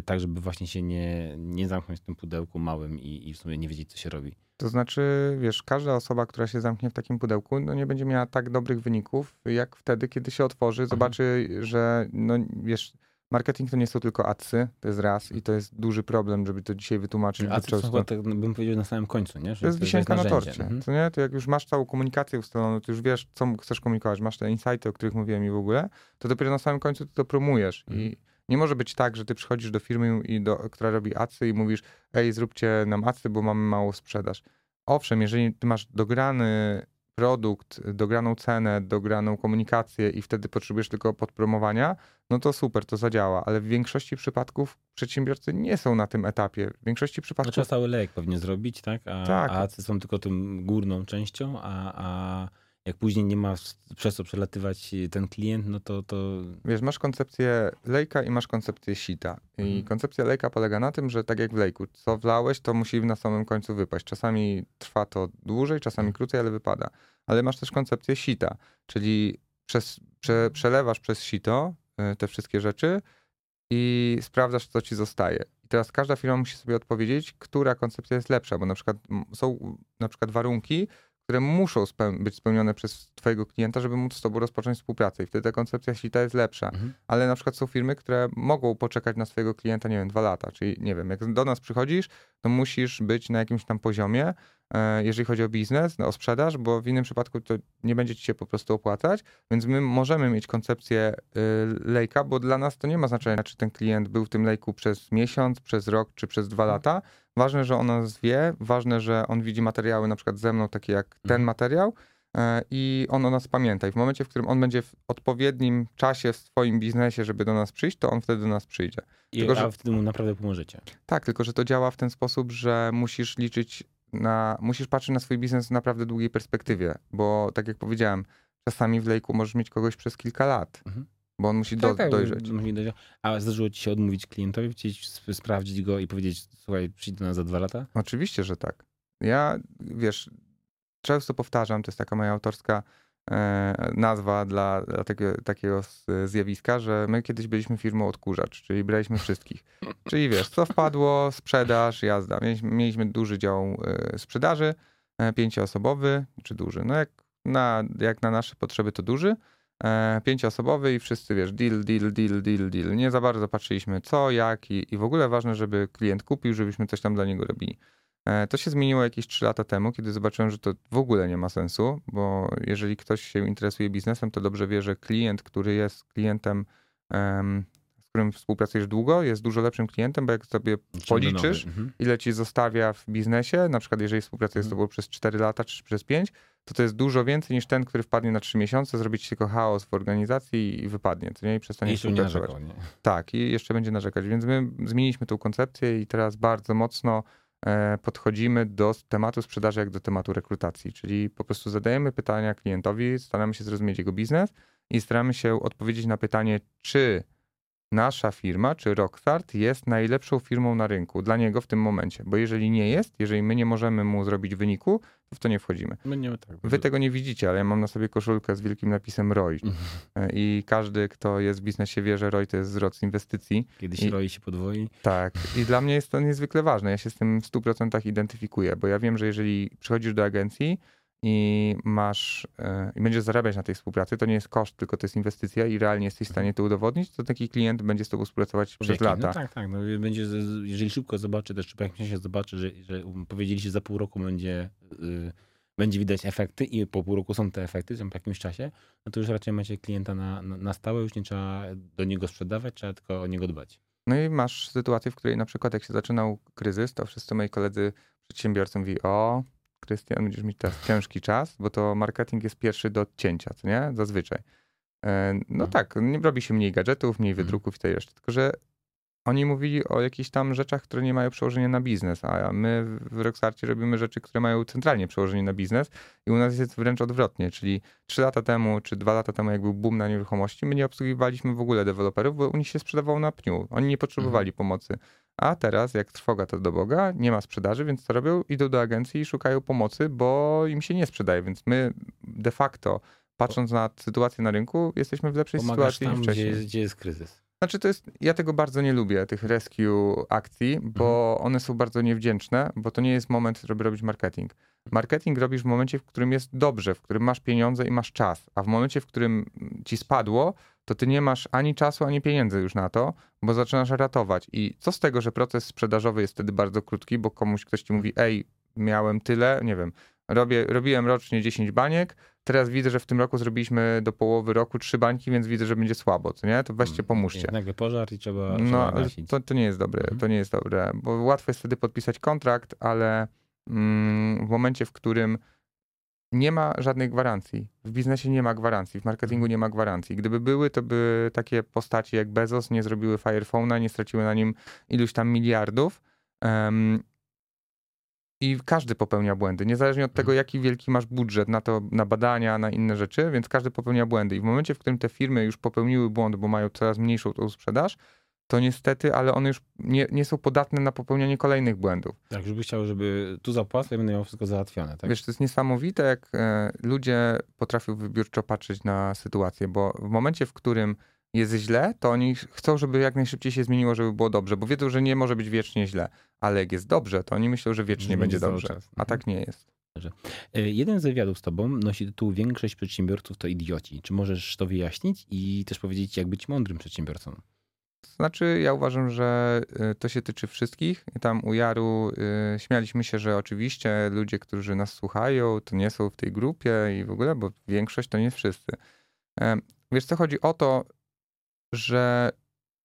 tak żeby właśnie się nie, nie zamknąć w tym pudełku małym i, i w sumie nie wiedzieć, co się robi. To znaczy, wiesz, każda osoba, która się zamknie w takim pudełku, no nie będzie miała tak dobrych wyników, jak wtedy, kiedy się otworzy, zobaczy, mhm. że no wiesz, marketing to nie są tylko adsy, to jest raz i to jest duży problem, żeby to dzisiaj wytłumaczyć. Adsy to są, tak bym powiedział, na samym końcu, nie? Że to jest wisienka na torcie, mhm. to, nie? to jak już masz całą komunikację ustaloną, to już wiesz, co chcesz komunikować, masz te insighty, o których mówiłem i w ogóle, to dopiero na samym końcu ty to promujesz mhm. i nie może być tak, że ty przychodzisz do firmy, i do, która robi adsy i mówisz, ej, zróbcie nam adsy, bo mamy małą sprzedaż. Owszem, jeżeli ty masz dograny produkt, dograną cenę, dograną komunikację i wtedy potrzebujesz tylko podpromowania, no to super, to zadziała. Ale w większości przypadków przedsiębiorcy nie są na tym etapie. W większości przypadków... Znaczy cały lejek pewnie zrobić, tak? A, tak. a adsy są tylko tym górną częścią, a... a... Jak później nie ma przez co przelatywać ten klient, no to... to... Wiesz, masz koncepcję lejka i masz koncepcję sita. I mhm. koncepcja lejka polega na tym, że tak jak w lejku, co wlałeś, to musi na samym końcu wypaść. Czasami trwa to dłużej, czasami mhm. krócej, ale wypada. Ale masz też koncepcję sita, czyli przez, prze, przelewasz przez sito te wszystkie rzeczy i sprawdzasz, co ci zostaje. I teraz każda firma musi sobie odpowiedzieć, która koncepcja jest lepsza, bo na przykład są na przykład warunki, które muszą speł- być spełnione przez twojego klienta, żeby móc z tobą rozpocząć współpracę i wtedy ta koncepcja sita jest lepsza. Mhm. Ale na przykład są firmy, które mogą poczekać na swojego klienta, nie wiem, dwa lata, czyli nie wiem, jak do nas przychodzisz, to musisz być na jakimś tam poziomie, e, jeżeli chodzi o biznes, no, o sprzedaż, bo w innym przypadku to nie będzie ci się po prostu opłacać, więc my możemy mieć koncepcję y, lejka, bo dla nas to nie ma znaczenia, czy ten klient był w tym lejku przez miesiąc, przez rok, czy przez dwa mhm. lata. Ważne, że on nas wie, ważne, że on widzi materiały na przykład ze mną, takie jak mhm. ten materiał yy, i on o nas pamięta. I w momencie, w którym on będzie w odpowiednim czasie w swoim biznesie, żeby do nas przyjść, to on wtedy do nas przyjdzie. I tylko, a że... wtedy mu naprawdę pomożecie. Tak, tylko że to działa w ten sposób, że musisz liczyć na, musisz patrzeć na swój biznes w naprawdę długiej perspektywie, bo tak jak powiedziałem, czasami w lejku możesz mieć kogoś przez kilka lat. Mhm. Bo on musi tak, do, tak, dojrzeć. Musi dojrzeć. A zdarzyło ci się odmówić klientowi, chcieć sprawdzić go i powiedzieć, słuchaj, przyjdź do nas za dwa lata? Oczywiście, że tak. Ja, wiesz, często powtarzam, to jest taka moja autorska e, nazwa dla, dla tego, takiego zjawiska, że my kiedyś byliśmy firmą odkurzacz, czyli braliśmy wszystkich. Czyli wiesz, co wpadło, sprzedaż, jazda. Mieliśmy, mieliśmy duży dział e, sprzedaży, e, pięcioosobowy, czy duży. No jak na, jak na nasze potrzeby to duży. E, pięcioosobowy i wszyscy, wiesz, deal, deal, deal, deal, deal. Nie za bardzo patrzyliśmy co, jak i, i w ogóle ważne, żeby klient kupił, żebyśmy coś tam dla niego robili. To się zmieniło jakieś trzy lata temu, kiedy zobaczyłem, że to w ogóle nie ma sensu, bo jeżeli ktoś się interesuje biznesem, to dobrze wie, że klient, który jest klientem, z którym współpracujesz długo, jest dużo lepszym klientem, bo jak sobie policzysz, ile ci zostawia w biznesie, na przykład jeżeli współpraca jest z tobą przez cztery lata czy przez pięć, to to jest dużo więcej niż ten, który wpadnie na trzy miesiące, zrobi ci tylko chaos w organizacji i wypadnie. To nie? I przestanie współpracować. Nie narzekał, nie? Tak, i jeszcze będzie narzekać. Więc my zmieniliśmy tą koncepcję i teraz bardzo mocno podchodzimy do tematu sprzedaży jak do tematu rekrutacji, czyli po prostu zadajemy pytania klientowi, staramy się zrozumieć jego biznes i staramy się odpowiedzieć na pytanie, czy nasza firma, czy ROXART jest najlepszą firmą na rynku dla niego w tym momencie, bo jeżeli nie jest, jeżeli my nie możemy mu zrobić wyniku, to w to nie wchodzimy. My nie, tak, Wy tak. tego nie widzicie, ale ja mam na sobie koszulkę z wielkim napisem R O I i każdy, kto jest w biznesie, wie, że R O I to jest zwrot z inwestycji. Kiedyś I... R O I się podwoi. Tak, i dla mnie jest to niezwykle ważne. Ja się z tym w stu procentach identyfikuję, bo ja wiem, że jeżeli przychodzisz do agencji i masz i będziesz zarabiać na tej współpracy, to nie jest koszt, tylko to jest inwestycja i realnie jesteś w stanie to udowodnić, to taki klient będzie z tobą współpracować Wieki. przez lata. No tak, tak. No, będzie, jeżeli szybko zobaczy, też po jakimś czasie zobaczy, że, że powiedzieli, że za pół roku będzie, yy, będzie widać efekty i po pół roku są te efekty, są po jakimś czasie, no to już raczej macie klienta na, na, na stałe, już nie trzeba do niego sprzedawać, trzeba tylko o niego dbać. No i masz sytuację, w której na przykład jak się zaczynał kryzys, to wszyscy moi koledzy przedsiębiorcy mówili, o... Krystian, będziesz mieć teraz ciężki czas, bo to marketing jest pierwszy do odcięcia, co nie? Zazwyczaj. No tak, robi się mniej gadżetów, mniej wydruków i tej reszty, tylko że oni mówili o jakichś tam rzeczach, które nie mają przełożenia na biznes, a my w ROXARTie robimy rzeczy, które mają centralnie przełożenie na biznes i u nas jest wręcz odwrotnie, czyli trzy lata temu, czy dwa lata temu, jak był boom na nieruchomości, my nie obsługiwaliśmy w ogóle deweloperów, bo u nich się sprzedawało na pniu, oni nie potrzebowali mhm. pomocy. A teraz, jak trwoga to do Boga, nie ma sprzedaży, więc co robią? Idą do agencji i szukają pomocy, bo im się nie sprzedaje, więc my de facto, patrząc na sytuację na rynku, jesteśmy w lepszej Pomagasz sytuacji niż wcześniej. Gdzie, gdzie jest kryzys? Znaczy to jest, ja tego bardzo nie lubię, tych rescue akcji, bo mhm. one są bardzo niewdzięczne, bo to nie jest moment, żeby robić marketing. Marketing robisz w momencie, w którym jest dobrze, w którym masz pieniądze i masz czas, a w momencie, w którym ci spadło, to ty nie masz ani czasu, ani pieniędzy już na to, bo zaczynasz ratować. I co z tego, że proces sprzedażowy jest wtedy bardzo krótki, bo komuś ktoś ci mówi, ej, miałem tyle, nie wiem, robię, robiłem rocznie dziesięć baniek, teraz widzę, że w tym roku zrobiliśmy do połowy roku trzy bańki, więc widzę, że będzie słabo, co nie? To weźcie, pomóżcie. Jest nagle pożar i trzeba... No, to, to nie jest dobre, mhm. to nie jest dobre, bo łatwo jest wtedy podpisać kontrakt, ale mm, w momencie, w którym nie ma żadnej gwarancji. W biznesie nie ma gwarancji, w marketingu nie ma gwarancji. Gdyby były, to by takie postaci jak Bezos nie zrobiły Firephone'a, nie straciły na nim iluś tam miliardów. Um, I każdy popełnia błędy, niezależnie od tego, jaki wielki masz budżet na to, na badania, na inne rzeczy, więc każdy popełnia błędy. I w momencie, w którym te firmy już popełniły błąd, bo mają coraz mniejszą tą sprzedaż, to niestety, ale one już nie, nie są podatne na popełnianie kolejnych błędów. Tak, żebyś chciał, żeby tu zapłacę i będę miał wszystko załatwione. Tak? Wiesz, to jest niesamowite, jak ludzie potrafią wybiórczo patrzeć na sytuację, bo w momencie, w którym jest źle, to oni chcą, żeby jak najszybciej się zmieniło, żeby było dobrze, bo wiedzą, że nie może być wiecznie źle, ale jak jest dobrze, to oni myślą, że wiecznie będzie, będzie dobrze, a tak nie jest. Jeden z wywiadów z tobą nosi tytuł Większość przedsiębiorców to idioci. Czy możesz to wyjaśnić i też powiedzieć, jak być mądrym przedsiębiorcą? To znaczy, ja uważam, że to się tyczy wszystkich. Tam u Jaru yy, śmialiśmy się, że oczywiście ludzie, którzy nas słuchają, to nie są w tej grupie i w ogóle, bo większość to nie wszyscy. Yy, wiesz co, chodzi o to, że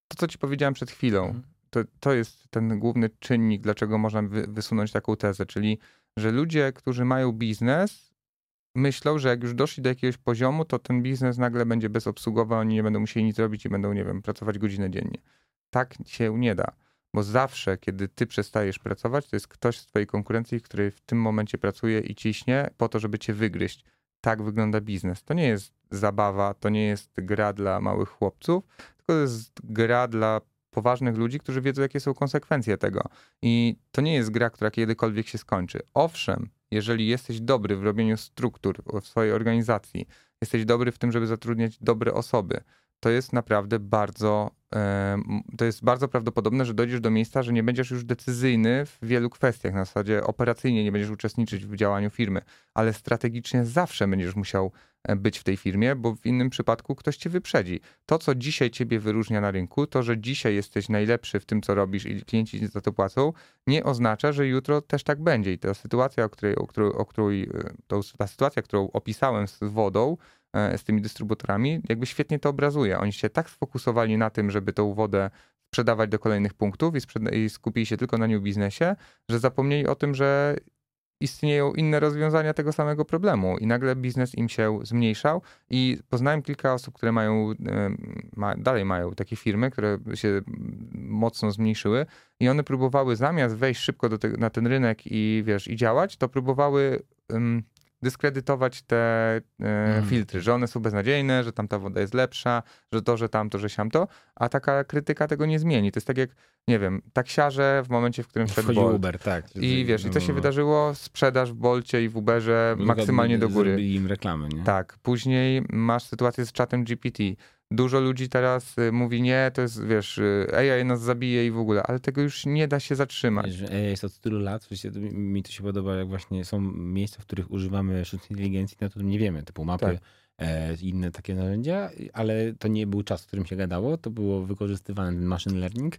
to, co ci powiedziałem przed chwilą, to, to jest ten główny czynnik, dlaczego można wy, wysunąć taką tezę, czyli, że ludzie, którzy mają biznes, myślą, że jak już doszli do jakiegoś poziomu, to ten biznes nagle będzie bezobsługowy, oni nie będą musieli nic robić i będą, nie wiem, pracować godzinę dziennie. Tak się nie da, bo zawsze, kiedy ty przestajesz pracować, to jest ktoś z twojej konkurencji, który w tym momencie pracuje i ciśnie po to, żeby cię wygryźć. Tak wygląda biznes. To nie jest zabawa, to nie jest gra dla małych chłopców, tylko to jest gra dla poważnych ludzi, którzy wiedzą, jakie są konsekwencje tego. I to nie jest gra, która kiedykolwiek się skończy. Owszem, jeżeli jesteś dobry w robieniu struktur w swojej organizacji, jesteś dobry w tym, żeby zatrudniać dobre osoby, to jest naprawdę bardzo, to jest bardzo prawdopodobne, że dojdziesz do miejsca, że nie będziesz już decyzyjny w wielu kwestiach. Na zasadzie operacyjnie nie będziesz uczestniczyć w działaniu firmy, ale strategicznie zawsze będziesz musiał być w tej firmie, bo w innym przypadku ktoś cię wyprzedzi. To, co dzisiaj ciebie wyróżnia na rynku, to, że dzisiaj jesteś najlepszy w tym, co robisz i klienci za to płacą, nie oznacza, że jutro też tak będzie. I ta sytuacja, o której, o której, o której to, ta sytuacja, którą opisałem z wodą, z tymi dystrybutorami, jakby świetnie to obrazuje. Oni się tak sfokusowali na tym, żeby tą wodę sprzedawać do kolejnych punktów i, sprzeda- i skupili się tylko na new biznesie, że zapomnieli o tym, że istnieją inne rozwiązania tego samego problemu i nagle biznes im się zmniejszał. I poznałem kilka osób, które mają, ma, dalej mają takie firmy, które się mocno zmniejszyły i one próbowały zamiast wejść szybko do te, na ten rynek i wiesz, i działać, to próbowały um, dyskredytować te e, mm. filtry, że one są beznadziejne, że tam ta woda jest lepsza, że to, że tamto, że siamto, a taka krytyka tego nie zmieni. To jest tak jak, nie wiem, taksiarze w momencie, w którym wszedł Bolt. Uber, tak. I wiesz, i co się wydarzyło? Sprzedaż w Bolcie i w Uberze Luka maksymalnie do góry. Zrobili im reklamę, nie? Tak. Później masz sytuację z czatem G P T. Dużo ludzi teraz mówi, nie, to jest, wiesz, A I nas zabije i w ogóle, ale tego już nie da się zatrzymać. Wiesz, A I jest od tylu lat, mi to się podoba, jak właśnie są miejsca, w których używamy sztucznej inteligencji, no to nie wiemy, typu mapy, tak. e, inne takie narzędzia, ale to nie był czas, w którym się gadało, to było wykorzystywane machine learning,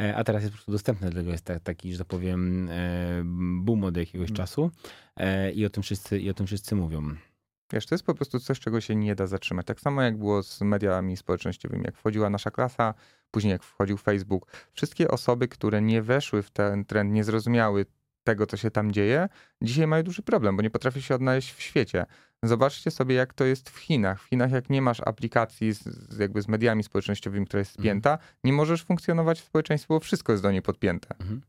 e, a teraz jest po prostu dostępne, dlatego jest ta, taki, że tak powiem, e, boom od jakiegoś hmm. czasu e, i, o tym wszyscy, i o tym wszyscy mówią. Wiesz, to jest po prostu coś, czego się nie da zatrzymać. Tak samo jak było z mediami społecznościowymi, jak wchodziła nasza klasa, później jak wchodził Facebook. Wszystkie osoby, które nie weszły w ten trend, nie zrozumiały tego, co się tam dzieje, dzisiaj mają duży problem, bo nie potrafią się odnaleźć w świecie. Zobaczcie sobie, jak to jest w Chinach. W Chinach, jak nie masz aplikacji z, jakby z mediami społecznościowymi, która jest spięta, mhm. nie możesz funkcjonować w społeczeństwie, bo wszystko jest do niej podpięte. Mhm.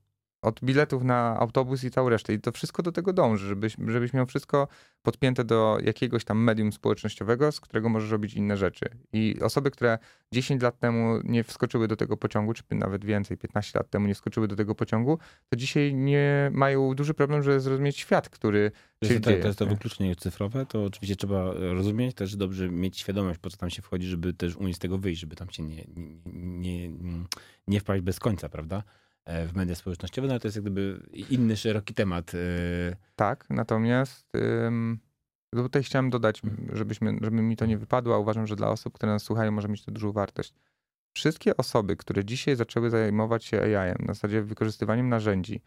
Od biletów na autobus i całą resztę. I to wszystko do tego dąży, żebyś, żebyś miał wszystko podpięte do jakiegoś tam medium społecznościowego, z którego możesz robić inne rzeczy. I osoby, które dziesięć lat temu nie wskoczyły do tego pociągu, czy nawet więcej, piętnaście lat temu nie wskoczyły do tego pociągu, to dzisiaj nie mają duży problem, żeby zrozumieć świat, który się dzieje. To jest to wykluczenie cyfrowe, to oczywiście trzeba rozumieć, też dobrze mieć świadomość, po co tam się wchodzi, żeby też umieć z tego wyjść, żeby tam się nie, nie, nie, nie wpaść bez końca, prawda? W media społecznościowe, no ale to jest jak gdyby inny, szeroki temat. Tak, natomiast ym, tutaj chciałem dodać, żebyśmy, żeby mi to nie wypadło, a uważam, że dla osób, które nas słuchają, może mieć to dużą wartość. Wszystkie osoby, które dzisiaj zaczęły zajmować się A I-em, na zasadzie wykorzystywaniem narzędzi,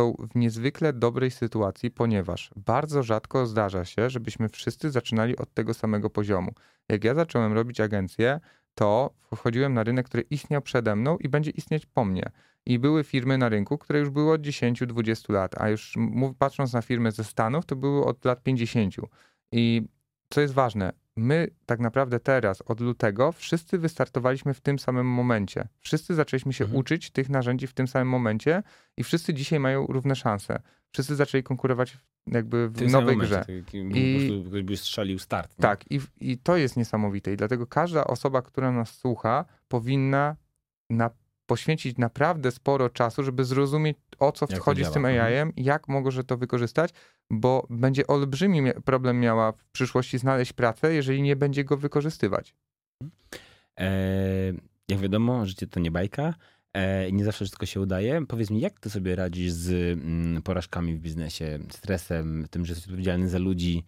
są w niezwykle dobrej sytuacji, ponieważ bardzo rzadko zdarza się, żebyśmy wszyscy zaczynali od tego samego poziomu. Jak ja zacząłem robić agencję, to wchodziłem na rynek, który istniał przede mną i będzie istnieć po mnie. I były firmy na rynku, które już były od dziesięć do dwudziestu lat, a już patrząc na firmy ze Stanów, to były od lat pięćdziesięciu. I co jest ważne, my tak naprawdę teraz od lutego wszyscy wystartowaliśmy w tym samym momencie. Wszyscy zaczęliśmy się mhm. uczyć tych narzędzi w tym samym momencie i wszyscy dzisiaj mają równe szanse. Wszyscy zaczęli konkurować jakby w, w nowej grze. I po prostu strzelił start. Nie? Tak, i, i to jest niesamowite. I dlatego każda osoba, która nas słucha, powinna na poświęcić naprawdę sporo czasu, żeby zrozumieć, o co wchodzi z tym A I-em, jak może to wykorzystać, bo będzie olbrzymi problem miała w przyszłości znaleźć pracę, jeżeli nie będzie go wykorzystywać. Eee, jak wiadomo, życie to nie bajka. Eee, nie zawsze wszystko się udaje. Powiedz mi, jak ty sobie radzisz z mm, porażkami w biznesie, stresem, tym, że jesteś odpowiedzialny za ludzi?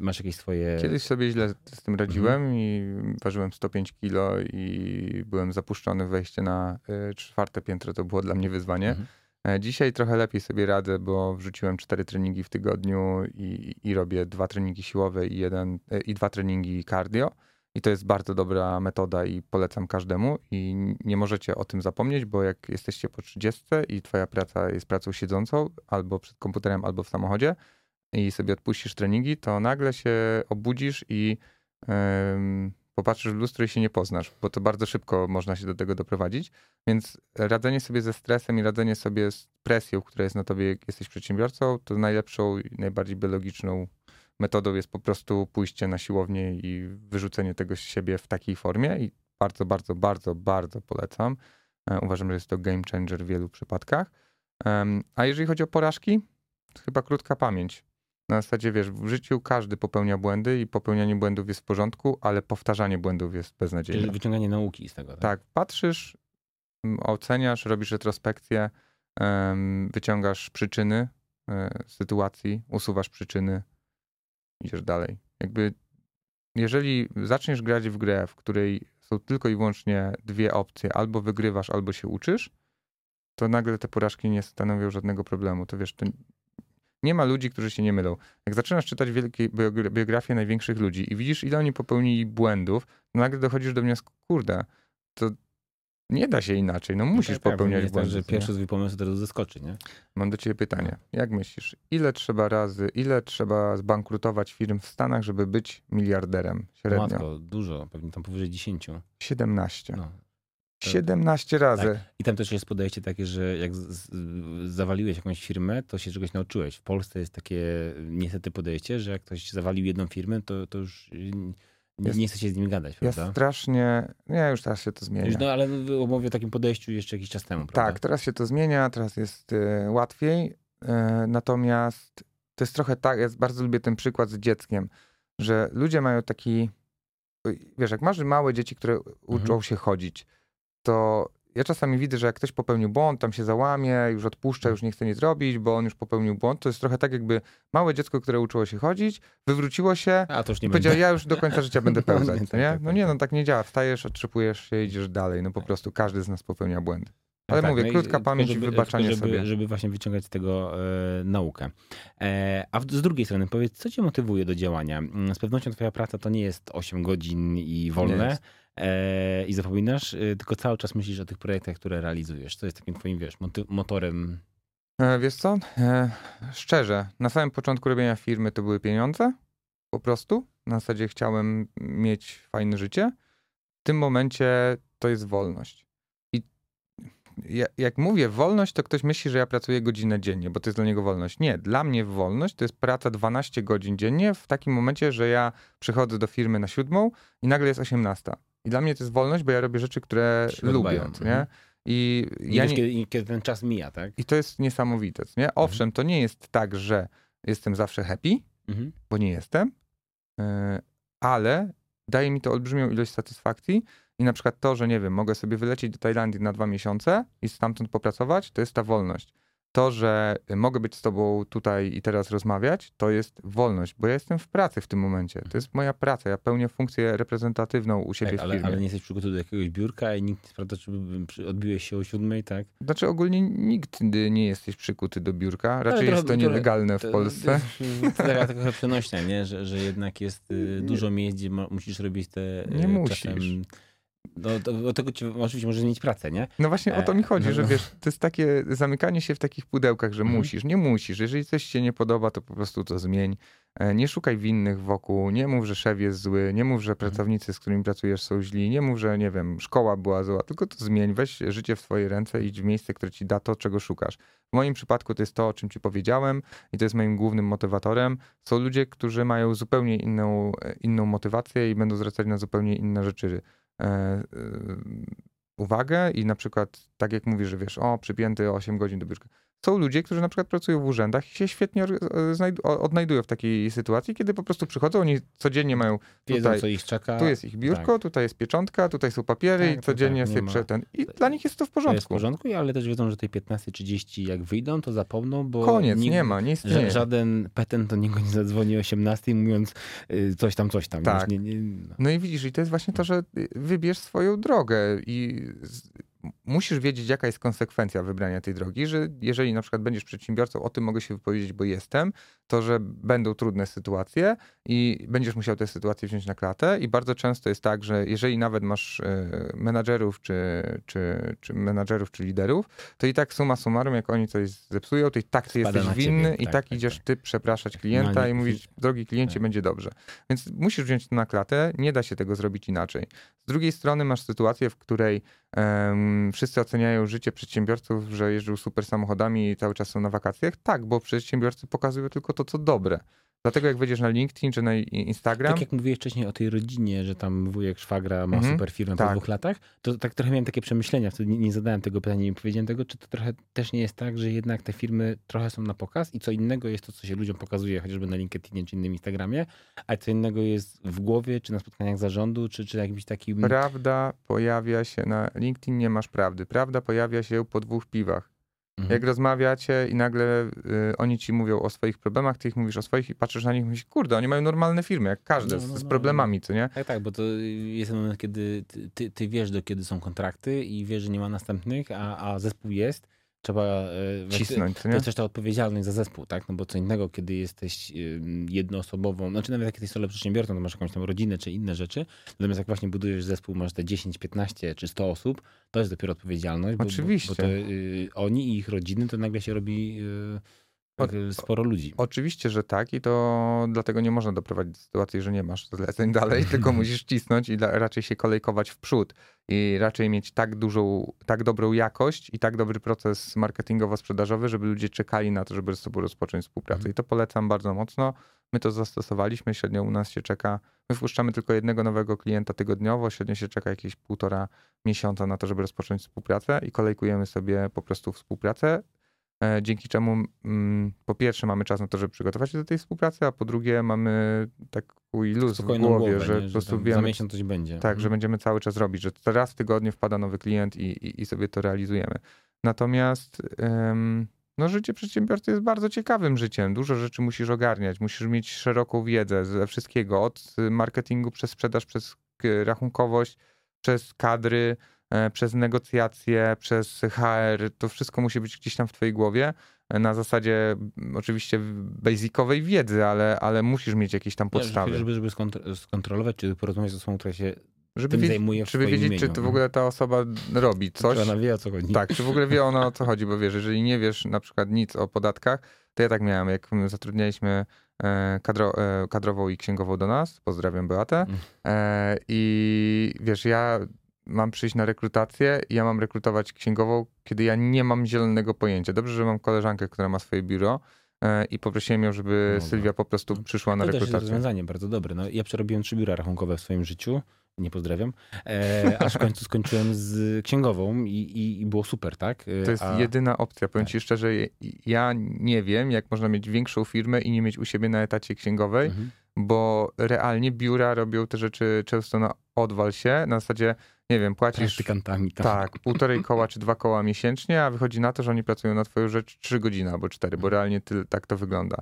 Masz jakieś swoje... Kiedyś sobie źle z tym radziłem mhm. i ważyłem sto pięć kilo i byłem zapuszczony, wejście na czwarte piętro to było dla mnie wyzwanie. Mhm. Dzisiaj trochę lepiej sobie radzę, bo wrzuciłem cztery treningi w tygodniu i, i robię dwa treningi siłowe i, jeden, i dwa treningi cardio. I to jest bardzo dobra metoda i polecam każdemu i nie możecie o tym zapomnieć, bo jak jesteście po trzydziestce i twoja praca jest pracą siedzącą albo przed komputerem, albo w samochodzie, i sobie odpuścisz treningi, to nagle się obudzisz i yy, popatrzysz w lustro i się nie poznasz, bo to bardzo szybko można się do tego doprowadzić. Więc radzenie sobie ze stresem i radzenie sobie z presją, która jest na tobie, jak jesteś przedsiębiorcą, to najlepszą i najbardziej biologiczną metodą jest po prostu pójście na siłownię i wyrzucenie tego z siebie w takiej formie i bardzo, bardzo, bardzo, bardzo polecam. Uważam, że jest to game changer w wielu przypadkach. A jeżeli chodzi o porażki, to chyba krótka pamięć. Na zasadzie, wiesz, w życiu każdy popełnia błędy i popełnianie błędów jest w porządku, ale powtarzanie błędów jest beznadziejne. Czyli wyciąganie nauki z tego. Tak, tak, patrzysz, oceniasz, robisz retrospekcję, wyciągasz przyczyny sytuacji, usuwasz przyczyny, idziesz dalej. Jakby jeżeli zaczniesz grać w grę, w której są tylko i wyłącznie dwie opcje, albo wygrywasz, albo się uczysz, to nagle te porażki nie stanowią żadnego problemu. To wiesz, to nie ma ludzi, którzy się nie mylą. Jak zaczynasz czytać wielkie biografie największych ludzi i widzisz, ile oni popełnili błędów, to nagle dochodzisz do wniosku, kurde, to nie da się inaczej, no musisz no tak, popełniać tak, błędy. Tak, że pierwszy zwój pomysł teraz zaskoczy, nie? Mam do ciebie pytanie. Jak myślisz, ile trzeba razy, ile trzeba zbankrutować firm w Stanach, żeby być miliarderem średnio? Matko, dużo, pewnie tam powyżej dziesięciu. siedemnaście. No. siedemnaście razy. Tak. I tam też jest podejście takie, że jak z, z, zawaliłeś jakąś firmę, to się czegoś nauczyłeś. W Polsce jest takie niestety podejście, że jak ktoś zawalił jedną firmę, to, to już nie, nie chce się z nim gadać. Prawda? Ja strasznie... Nie, już teraz się to zmienia. Już, no ale mówię o takim podejściu jeszcze jakiś czas temu. Prawda? Tak, teraz się to zmienia, teraz jest y, łatwiej. Y, natomiast to jest trochę tak, ja bardzo lubię ten przykład z dzieckiem, że ludzie mają taki... Wiesz, jak masz małe dzieci, które uczą mhm. się chodzić, to ja czasami widzę, że jak ktoś popełnił błąd, tam się załamie, już odpuszcza, już nie chce nic robić, bo on już popełnił błąd. To jest trochę tak, jakby małe dziecko, które uczyło się chodzić, wywróciło się A, to już nie i powiedział, ja już do końca życia będę pełzać. No nie, no nie, no tak nie działa. Wstajesz, otrzepujesz się, idziesz dalej. No po prostu każdy z nas popełnia błędy. Ale tak, mówię, no krótka i, pamięć żeby, i wybaczanie żeby, sobie. Żeby właśnie wyciągać z tego e, naukę. E, a z drugiej strony powiedz, co cię motywuje do działania? Z pewnością twoja praca to nie jest osiem godzin i wolne. E, I zapominasz, e, tylko cały czas myślisz o tych projektach, które realizujesz. Co jest takim twoim, wiesz, moty- motorem? E, wiesz co? E, szczerze, na samym początku robienia firmy to były pieniądze. Po prostu. Na zasadzie chciałem mieć fajne życie. W tym momencie to jest wolność. Ja, jak mówię wolność, to ktoś myśli, że ja pracuję godzinę dziennie, bo to jest dla niego wolność. Nie, dla mnie wolność to jest praca dwanaście godzin dziennie w takim momencie, że ja przychodzę do firmy na siódmą i nagle jest osiemnasta. I dla mnie to jest wolność, bo ja robię rzeczy, które lubię. Nie? I nie ja wiesz, nie... Kiedy, kiedy ten czas mija, tak? I to jest niesamowite. Nie? Owszem, mhm. to nie jest tak, że jestem zawsze happy, mhm. bo nie jestem, yy, ale daje mi to olbrzymią ilość satysfakcji. I na przykład to, że nie wiem, mogę sobie wylecieć do Tajlandii na dwa miesiące i stamtąd popracować, to jest ta wolność. To, że mogę być z tobą tutaj i teraz rozmawiać, to jest wolność, bo ja jestem w pracy w tym momencie. To jest moja praca, ja pełnię funkcję reprezentatywną u siebie tak, w firmie. Ale, ale nie jesteś przygotowany do jakiegoś biurka i nikt nie sprawdza, czy odbiłeś się o siódmej, tak? Znaczy ogólnie nikt nie jesteś przykuty do biurka, raczej no, jest to, to nielegalne to, w Polsce. To jest taka przenośnia, nie? Że, że jednak jest nie. dużo miejsc, gdzie musisz robić te... Nie musisz. Czasem... Do, do, do tego ci, oczywiście możesz zmienić pracę, nie? No właśnie o to mi chodzi, że wiesz, to jest takie zamykanie się w takich pudełkach, że mhm. musisz, nie musisz. Jeżeli coś ci się nie podoba, to po prostu to zmień. Nie szukaj winnych wokół, nie mów, że szef jest zły, nie mów, że pracownicy, z którymi pracujesz są źli, nie mów, że nie wiem, szkoła była zła, tylko to zmień, weź życie w swoje ręce i idź w miejsce, które ci da to, czego szukasz. W moim przypadku to jest to, o czym ci powiedziałem i to jest moim głównym motywatorem. Są ludzie, którzy mają zupełnie inną, inną motywację i będą zwracać na zupełnie inne rzeczy uwagę i na przykład tak jak mówisz, że wiesz, o, przypięty osiem godzin do biurka. Są ludzie, którzy na przykład pracują w urzędach i się świetnie odnajdują w takiej sytuacji, kiedy po prostu przychodzą, oni codziennie mają wiedzą, tutaj, co ich czeka. Tu jest ich biurko, tak. tutaj jest pieczątka, tutaj są papiery tak, i codziennie tak, sobie prze ten. I to, dla nich jest to w porządku. To jest w porządku, ale też wiedzą, że tej piętnasta trzydzieści jak wyjdą, to zapomną, bo koniec, nikt, nie ma, nie istnieje. Żaden petent do niego nie zadzwoni o osiemnastej mówiąc coś tam, coś tam. Tak. Nie, nie, no. no i widzisz, i to jest właśnie to, że wybierz swoją drogę i musisz wiedzieć, jaka jest konsekwencja wybrania tej drogi, że jeżeli na przykład będziesz przedsiębiorcą, o tym mogę się wypowiedzieć, bo jestem, to, że będą trudne sytuacje i będziesz musiał te sytuacje wziąć na klatę i bardzo często jest tak, że jeżeli nawet masz menadżerów czy, czy, czy menadżerów czy liderów, to i tak summa summarum, jak oni coś zepsują, to i tak ty Spada jesteś winny ciebie. i tak, tak, tak idziesz tak. ty przepraszać klienta no, nie, i mówić, drogi kliencie, tak. będzie dobrze. Więc musisz wziąć to na klatę, nie da się tego zrobić inaczej. Z drugiej strony masz sytuację, w której um, wszyscy oceniają życie przedsiębiorców, że jeżdżą super samochodami i cały czas są na wakacjach. Tak, bo przedsiębiorcy pokazują tylko to, co dobre. Dlatego jak wejdziesz na LinkedIn czy na Instagram... Tak jak mówiłeś wcześniej o tej rodzinie, że tam wujek szwagra ma mm-hmm. super firmę tak. po dwóch latach, to tak trochę miałem takie przemyślenia, wtedy nie, nie zadałem tego pytania, nie powiedziałem tego, czy to trochę też nie jest tak, że jednak te firmy trochę są na pokaz i co innego jest to, co się ludziom pokazuje, chociażby na LinkedInie czy innym Instagramie, a co innego jest w głowie, czy na spotkaniach zarządu, czy, czy jakimś takim... Prawda pojawia się na LinkedIn, nie masz prawdy. Prawda pojawia się po dwóch piwach. Mhm. Jak rozmawiacie i nagle y, oni ci mówią o swoich problemach, ty ich mówisz o swoich i patrzysz na nich i mówisz, kurde, oni mają normalne firmy, jak każdy, no, no, z, z problemami, co nie? Tak, tak, bo to jest ten moment, kiedy ty, ty wiesz, do kiedy są kontrakty i wiesz, że nie ma następnych, a, a zespół jest. Trzeba cisnąć, to jest też ta odpowiedzialność za zespół, tak? No bo co innego, kiedy jesteś jednoosobową, znaczy nawet jak jesteś solo przedsiębiorcą, to masz jakąś tam rodzinę czy inne rzeczy, natomiast jak właśnie budujesz zespół, masz te dziesięć, piętnaście czy sto osób, to jest dopiero odpowiedzialność. Oczywiście. Bo, bo to, y, oni i ich rodziny, to nagle się robi y, tak, o, sporo ludzi. O, oczywiście, że tak i to dlatego nie można doprowadzić do sytuacji, że nie masz zleceń dalej, tylko musisz cisnąć i da, raczej się kolejkować w przód. I raczej mieć tak dużą, tak dobrą jakość i tak dobry proces marketingowo-sprzedażowy, żeby ludzie czekali na to, żeby z sobą rozpocząć współpracę. Mm. I to polecam bardzo mocno. My to zastosowaliśmy, średnio u nas się czeka, my wpuszczamy tylko jednego nowego klienta tygodniowo, średnio się czeka jakieś półtora miesiąca na to, żeby rozpocząć współpracę i kolejkujemy sobie po prostu współpracę, e, dzięki czemu mm, po pierwsze mamy czas na to, żeby przygotować się do tej współpracy, a po drugie mamy tak i luz w głowie, głowę, że, nie, że wiemy, za miesiąc coś będzie. Tak, mhm. że będziemy cały czas robić, że raz w tygodniu wpada nowy klient i, i, i sobie to realizujemy. Natomiast ym, no, życie przedsiębiorcy jest bardzo ciekawym życiem. Dużo rzeczy musisz ogarniać, musisz mieć szeroką wiedzę ze wszystkiego, od marketingu przez sprzedaż, przez rachunkowość, przez kadry, e, przez negocjacje, przez H R. To wszystko musi być gdzieś tam w twojej głowie. Na zasadzie oczywiście basicowej wiedzy, ale, ale musisz mieć jakieś tam podstawy. Ja, żeby, żeby skontr- skontrolować, czy porozmawiać z osobą, która się żeby tym wiedzieć, zajmuje w Żeby wiedzieć, imieniu. Czy to w ogóle ta osoba robi coś. Czy ona wie, o co chodzi. Tak, czy w ogóle wie ona, o co chodzi, bo wiesz, jeżeli nie wiesz na przykład nic o podatkach, to ja tak miałem, jak zatrudnialiśmy kadro, kadrową i księgową do nas, pozdrawiam Beatę, i wiesz, ja... mam przyjść na rekrutację i ja mam rekrutować księgową, kiedy ja nie mam zielonego pojęcia. Dobrze, że mam koleżankę, która ma swoje biuro yy, i poprosiłem ją, żeby no, Sylwia po prostu no, przyszła na rekrutację. To jest rozwiązanie bardzo dobre. No, ja przerobiłem trzy biura rachunkowe w swoim życiu, nie pozdrawiam, e, aż w końcu skończyłem z księgową i, i, i było super, tak? E, to jest a... jedyna opcja. Powiem tak. ci szczerze, ja nie wiem, jak można mieć większą firmę i nie mieć u siebie na etacie księgowej, mhm. bo realnie biura robią te rzeczy często na odwal się, na zasadzie nie wiem, płacisz praktykantami, tak. tak, półtorej koła czy dwa koła miesięcznie, a wychodzi na to, że oni pracują na twoją rzecz trzy godziny albo cztery, bo realnie ty, tak to wygląda.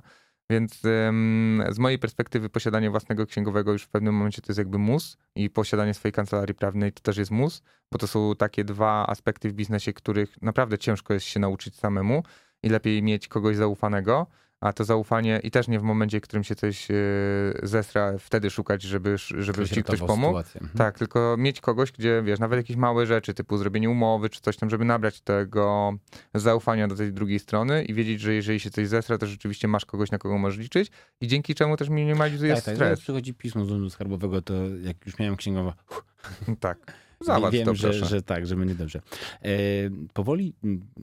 Więc ym, z mojej perspektywy posiadanie własnego księgowego już w pewnym momencie to jest jakby mus i posiadanie swojej kancelarii prawnej to też jest mus, bo to są takie dwa aspekty w biznesie, których naprawdę ciężko jest się nauczyć samemu i lepiej mieć kogoś zaufanego, a to zaufanie i też nie w momencie, w którym się coś zesra, wtedy szukać, żeby, żeby ci ktoś pomógł. Mhm. Tak, tylko mieć kogoś, gdzie wiesz, nawet jakieś małe rzeczy, typu zrobienie umowy czy coś tam, żeby nabrać tego zaufania do tej drugiej strony i wiedzieć, że jeżeli się coś zesra, to rzeczywiście masz kogoś, na kogo możesz liczyć i dzięki czemu też minimalizuje tak, stres. Tak, jak przychodzi pismo z urzędu skarbowego, to jak już miałem księgowa... Tak. Zobacz, wiem, to, że, że tak, że będzie dobrze. E, powoli,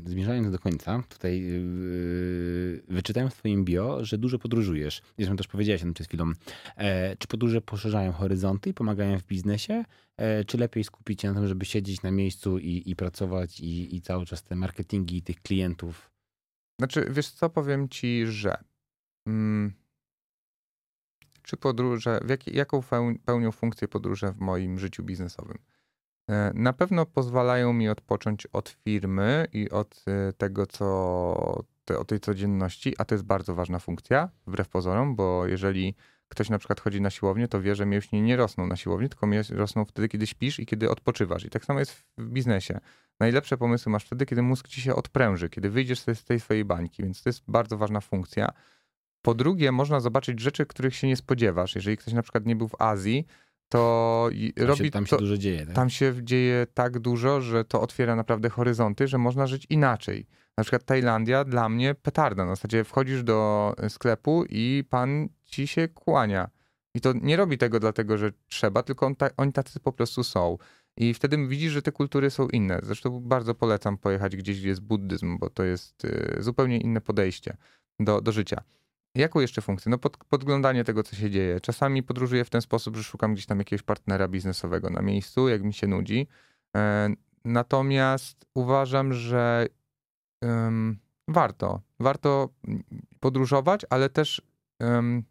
zmierzając do końca, tutaj yy, wyczytałem w twoim bio, że dużo podróżujesz. Zresztą też powiedziałeś o tym przed chwilą. E, czy podróże poszerzają horyzonty i pomagają w biznesie? E, czy lepiej skupić się na tym, żeby siedzieć na miejscu i, i pracować i, i cały czas te marketingi i tych klientów? Znaczy, wiesz co, powiem ci, że... Mm, czy podróże... W jak, jaką pełnią funkcję podróże w moim życiu biznesowym? Na pewno pozwalają mi odpocząć od firmy i od tego, co te, o tej codzienności, a to jest bardzo ważna funkcja, wbrew pozorom, bo jeżeli ktoś na przykład chodzi na siłownię, to wie, że mięśnie nie rosną na siłowni, tylko rosną wtedy, kiedy śpisz i kiedy odpoczywasz. I tak samo jest w biznesie. Najlepsze pomysły masz wtedy, kiedy mózg ci się odpręży, kiedy wyjdziesz z tej swojej bańki, więc to jest bardzo ważna funkcja. Po drugie, można zobaczyć rzeczy, których się nie spodziewasz. Jeżeli ktoś na przykład nie był w Azji, to tam robi się, tam się to, dużo dzieje. Tak? Tam się dzieje tak dużo, że to otwiera naprawdę horyzonty, że można żyć inaczej. Na przykład Tajlandia dla mnie petarda. Na zasadzie wchodzisz do sklepu i pan ci się kłania. I to nie robi tego dlatego, że trzeba, tylko on ta, oni tacy po prostu są. I wtedy widzisz, że te kultury są inne. Zresztą bardzo polecam pojechać gdzieś, gdzie jest buddyzm, bo to jest y, zupełnie inne podejście do, do życia. Jaką jeszcze funkcję? No pod, podglądanie tego, co się dzieje. Czasami podróżuję w ten sposób, że szukam gdzieś tam jakiegoś partnera biznesowego na miejscu, jak mi się nudzi. Natomiast uważam, że um, warto. Warto podróżować, ale też um,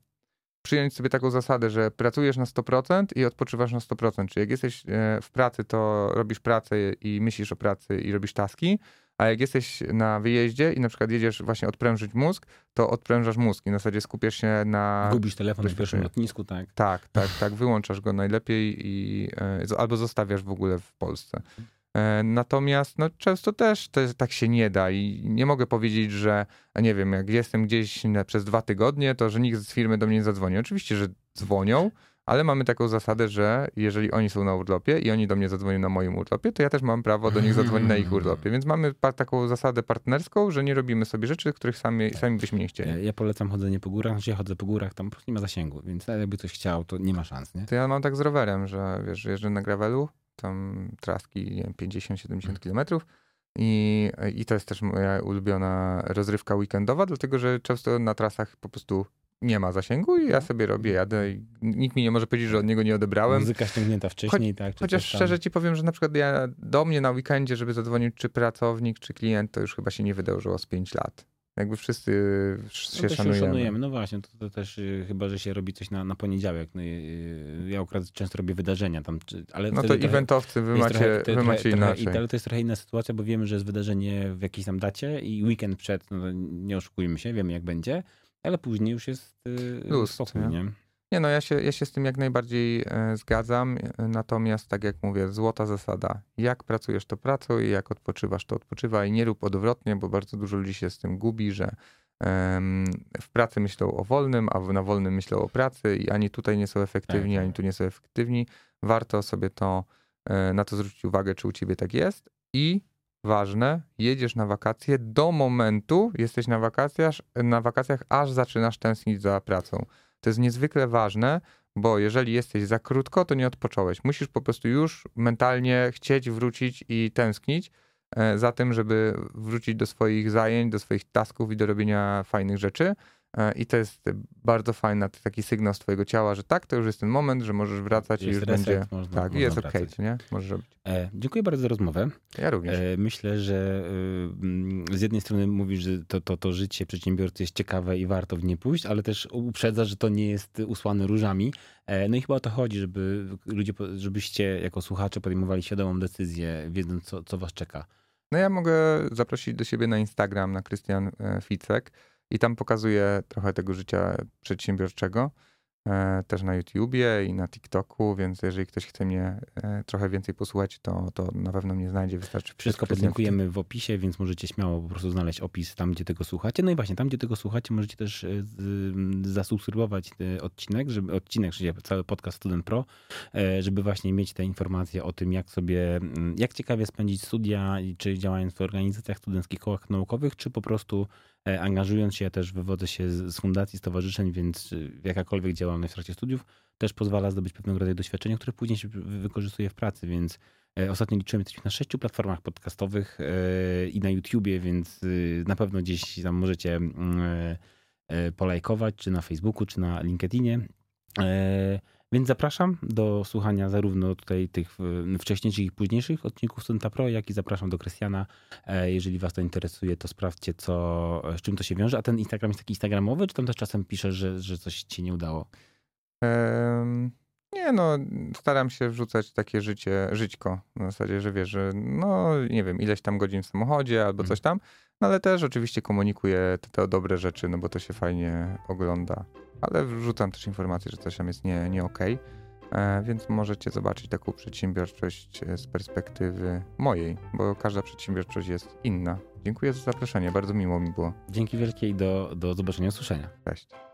przyjąć sobie taką zasadę, że pracujesz na sto procent i odpoczywasz na sto procent. Czyli jak jesteś w pracy, to robisz pracę i myślisz o pracy i robisz taski, a jak jesteś na wyjeździe i na przykład jedziesz właśnie odprężyć mózg, to odprężasz mózg i na zasadzie skupiasz się na... Gubisz telefon w pierwszym lotnisku, tak? Tak, tak, tak. Wyłączasz go najlepiej i albo zostawiasz w ogóle w Polsce. Natomiast no, często też to, tak się nie da i nie mogę powiedzieć, że nie wiem, jak jestem gdzieś przez dwa tygodnie, to że nikt z firmy do mnie nie zadzwoni. Oczywiście, że dzwonią, ale mamy taką zasadę, że jeżeli oni są na urlopie i oni do mnie zadzwonią na moim urlopie, to ja też mam prawo do nich zadzwonić na ich urlopie. Więc mamy par- taką zasadę partnerską, że nie robimy sobie rzeczy, których sami, tak. sami byśmy nie chcieli. Ja, ja polecam chodzenie po górach, znaczy ja chodzę po górach, tam po prostu nie ma zasięgu, więc jakby ktoś chciał, to nie ma szans, nie? To ja mam tak z rowerem, że wiesz, jeżdżę na gravelu, tam traski, nie wiem, pięćdziesiąt siedemdziesiąt kilometrów i, i to jest też moja ulubiona rozrywka weekendowa, dlatego że często na trasach po prostu nie ma zasięgu i ja sobie robię, jadę i nikt mi nie może powiedzieć, że od niego nie odebrałem. Muzyka ściągnięta wcześniej, Cho- tak? Czy chociaż szczerze ci powiem, że na przykład ja do mnie na weekendzie, żeby zadzwonił czy pracownik, czy klient, to już chyba się nie wydarzyło z pięć lat. Jakby wszyscy się, no się szanujemy. szanujemy. No właśnie, to, to też yy, chyba, że się robi coś na, na poniedziałek. No, yy, ja akurat często robię wydarzenia tam. Czy, ale no to eventowcy, wy macie, trochę, te, wy trochę, macie trochę, inaczej. I, ale to jest trochę inna sytuacja, bo wiemy, że jest wydarzenie w jakiejś tam dacie i weekend przed, no, nie oszukujmy się, wiemy jak będzie, ale później już jest yy, spokój, nie? nie? Nie no, ja się, ja się z tym jak najbardziej e, zgadzam, natomiast tak jak mówię, złota zasada. Jak pracujesz, to pracuj, jak odpoczywasz, to odpoczywaj. Nie rób odwrotnie, bo bardzo dużo ludzi się z tym gubi, że e, w pracy myślą o wolnym, a na wolnym myślą o pracy i ani tutaj nie są efektywni, ani tu nie są efektywni. Warto sobie to, e, na to zwrócić uwagę, czy u ciebie tak jest. I ważne, jedziesz na wakacje do momentu, jesteś na wakacjach, na wakacjach aż zaczynasz tęsknić za pracą. To jest niezwykle ważne, bo jeżeli jesteś za krótko, to nie odpocząłeś. Musisz po prostu już mentalnie chcieć wrócić i tęsknić za tym, żeby wrócić do swoich zajęć, do swoich tasków i do robienia fajnych rzeczy. I to jest bardzo fajny taki sygnał z twojego ciała, że tak, to już jest ten moment, że możesz wracać jest i już reset, będzie... Można, tak, można jest okej, okay, nie? Możesz robić. E, dziękuję bardzo za rozmowę. Ja również. E, myślę, że y, z jednej strony mówisz, że to, to, to życie przedsiębiorcy jest ciekawe i warto w nie pójść, ale też uprzedzasz, że to nie jest usłane różami. E, no i chyba o to chodzi, żeby ludzie, żebyście jako słuchacze podejmowali świadomą decyzję, wiedząc co, co was czeka. No ja mogę zaprosić do siebie na Instagram, na Krystian Ficek. I tam pokazuję trochę tego życia przedsiębiorczego, też na YouTubie i na TikToku, więc jeżeli ktoś chce mnie trochę więcej posłuchać, to, to na pewno mnie znajdzie, wystarczy. Wszystko podlinkujemy w opisie, więc możecie śmiało po prostu znaleźć opis tam, gdzie tego słuchacie. No i właśnie tam, gdzie tego słuchacie, możecie też zasubskrybować odcinek, żeby odcinek, czyli cały podcast Student Pro, żeby właśnie mieć te informacje o tym, jak sobie, jak ciekawie spędzić studia, czy działając w organizacjach studenckich, kołach naukowych, czy po prostu angażując się, ja też wywodzę się z fundacji, stowarzyszeń, więc jakakolwiek działalność w trakcie studiów też pozwala zdobyć pewnego rodzaju doświadczenia, które później się wykorzystuje w pracy, więc ostatnio liczyłem, jesteśmy na sześciu platformach podcastowych i na YouTubie, więc na pewno gdzieś tam możecie polajkować, czy na Facebooku, czy na LinkedInie. Więc zapraszam do słuchania zarówno tutaj tych wcześniejszych i późniejszych odcinków Studenta Pro, jak i zapraszam do Krystiana. Jeżeli was to interesuje, to sprawdźcie, co, z czym to się wiąże. A ten Instagram jest taki instagramowy, czy tam też czasem piszesz, że, że coś ci nie udało? Um, nie no, staram się wrzucać takie życie, żyćko. Na zasadzie, że wiesz, że no nie wiem, ileś tam godzin w samochodzie albo hmm. coś tam. No ale też oczywiście komunikuję te, te dobre rzeczy, no bo to się fajnie ogląda. Ale wrzucam też informację, że coś tam jest nie, nie okej, okay. Więc możecie zobaczyć taką przedsiębiorczość z perspektywy mojej, bo każda przedsiębiorczość jest inna. Dziękuję za zaproszenie, bardzo miło mi było. Dzięki wielkie i do, do zobaczenia, usłyszenia. Cześć.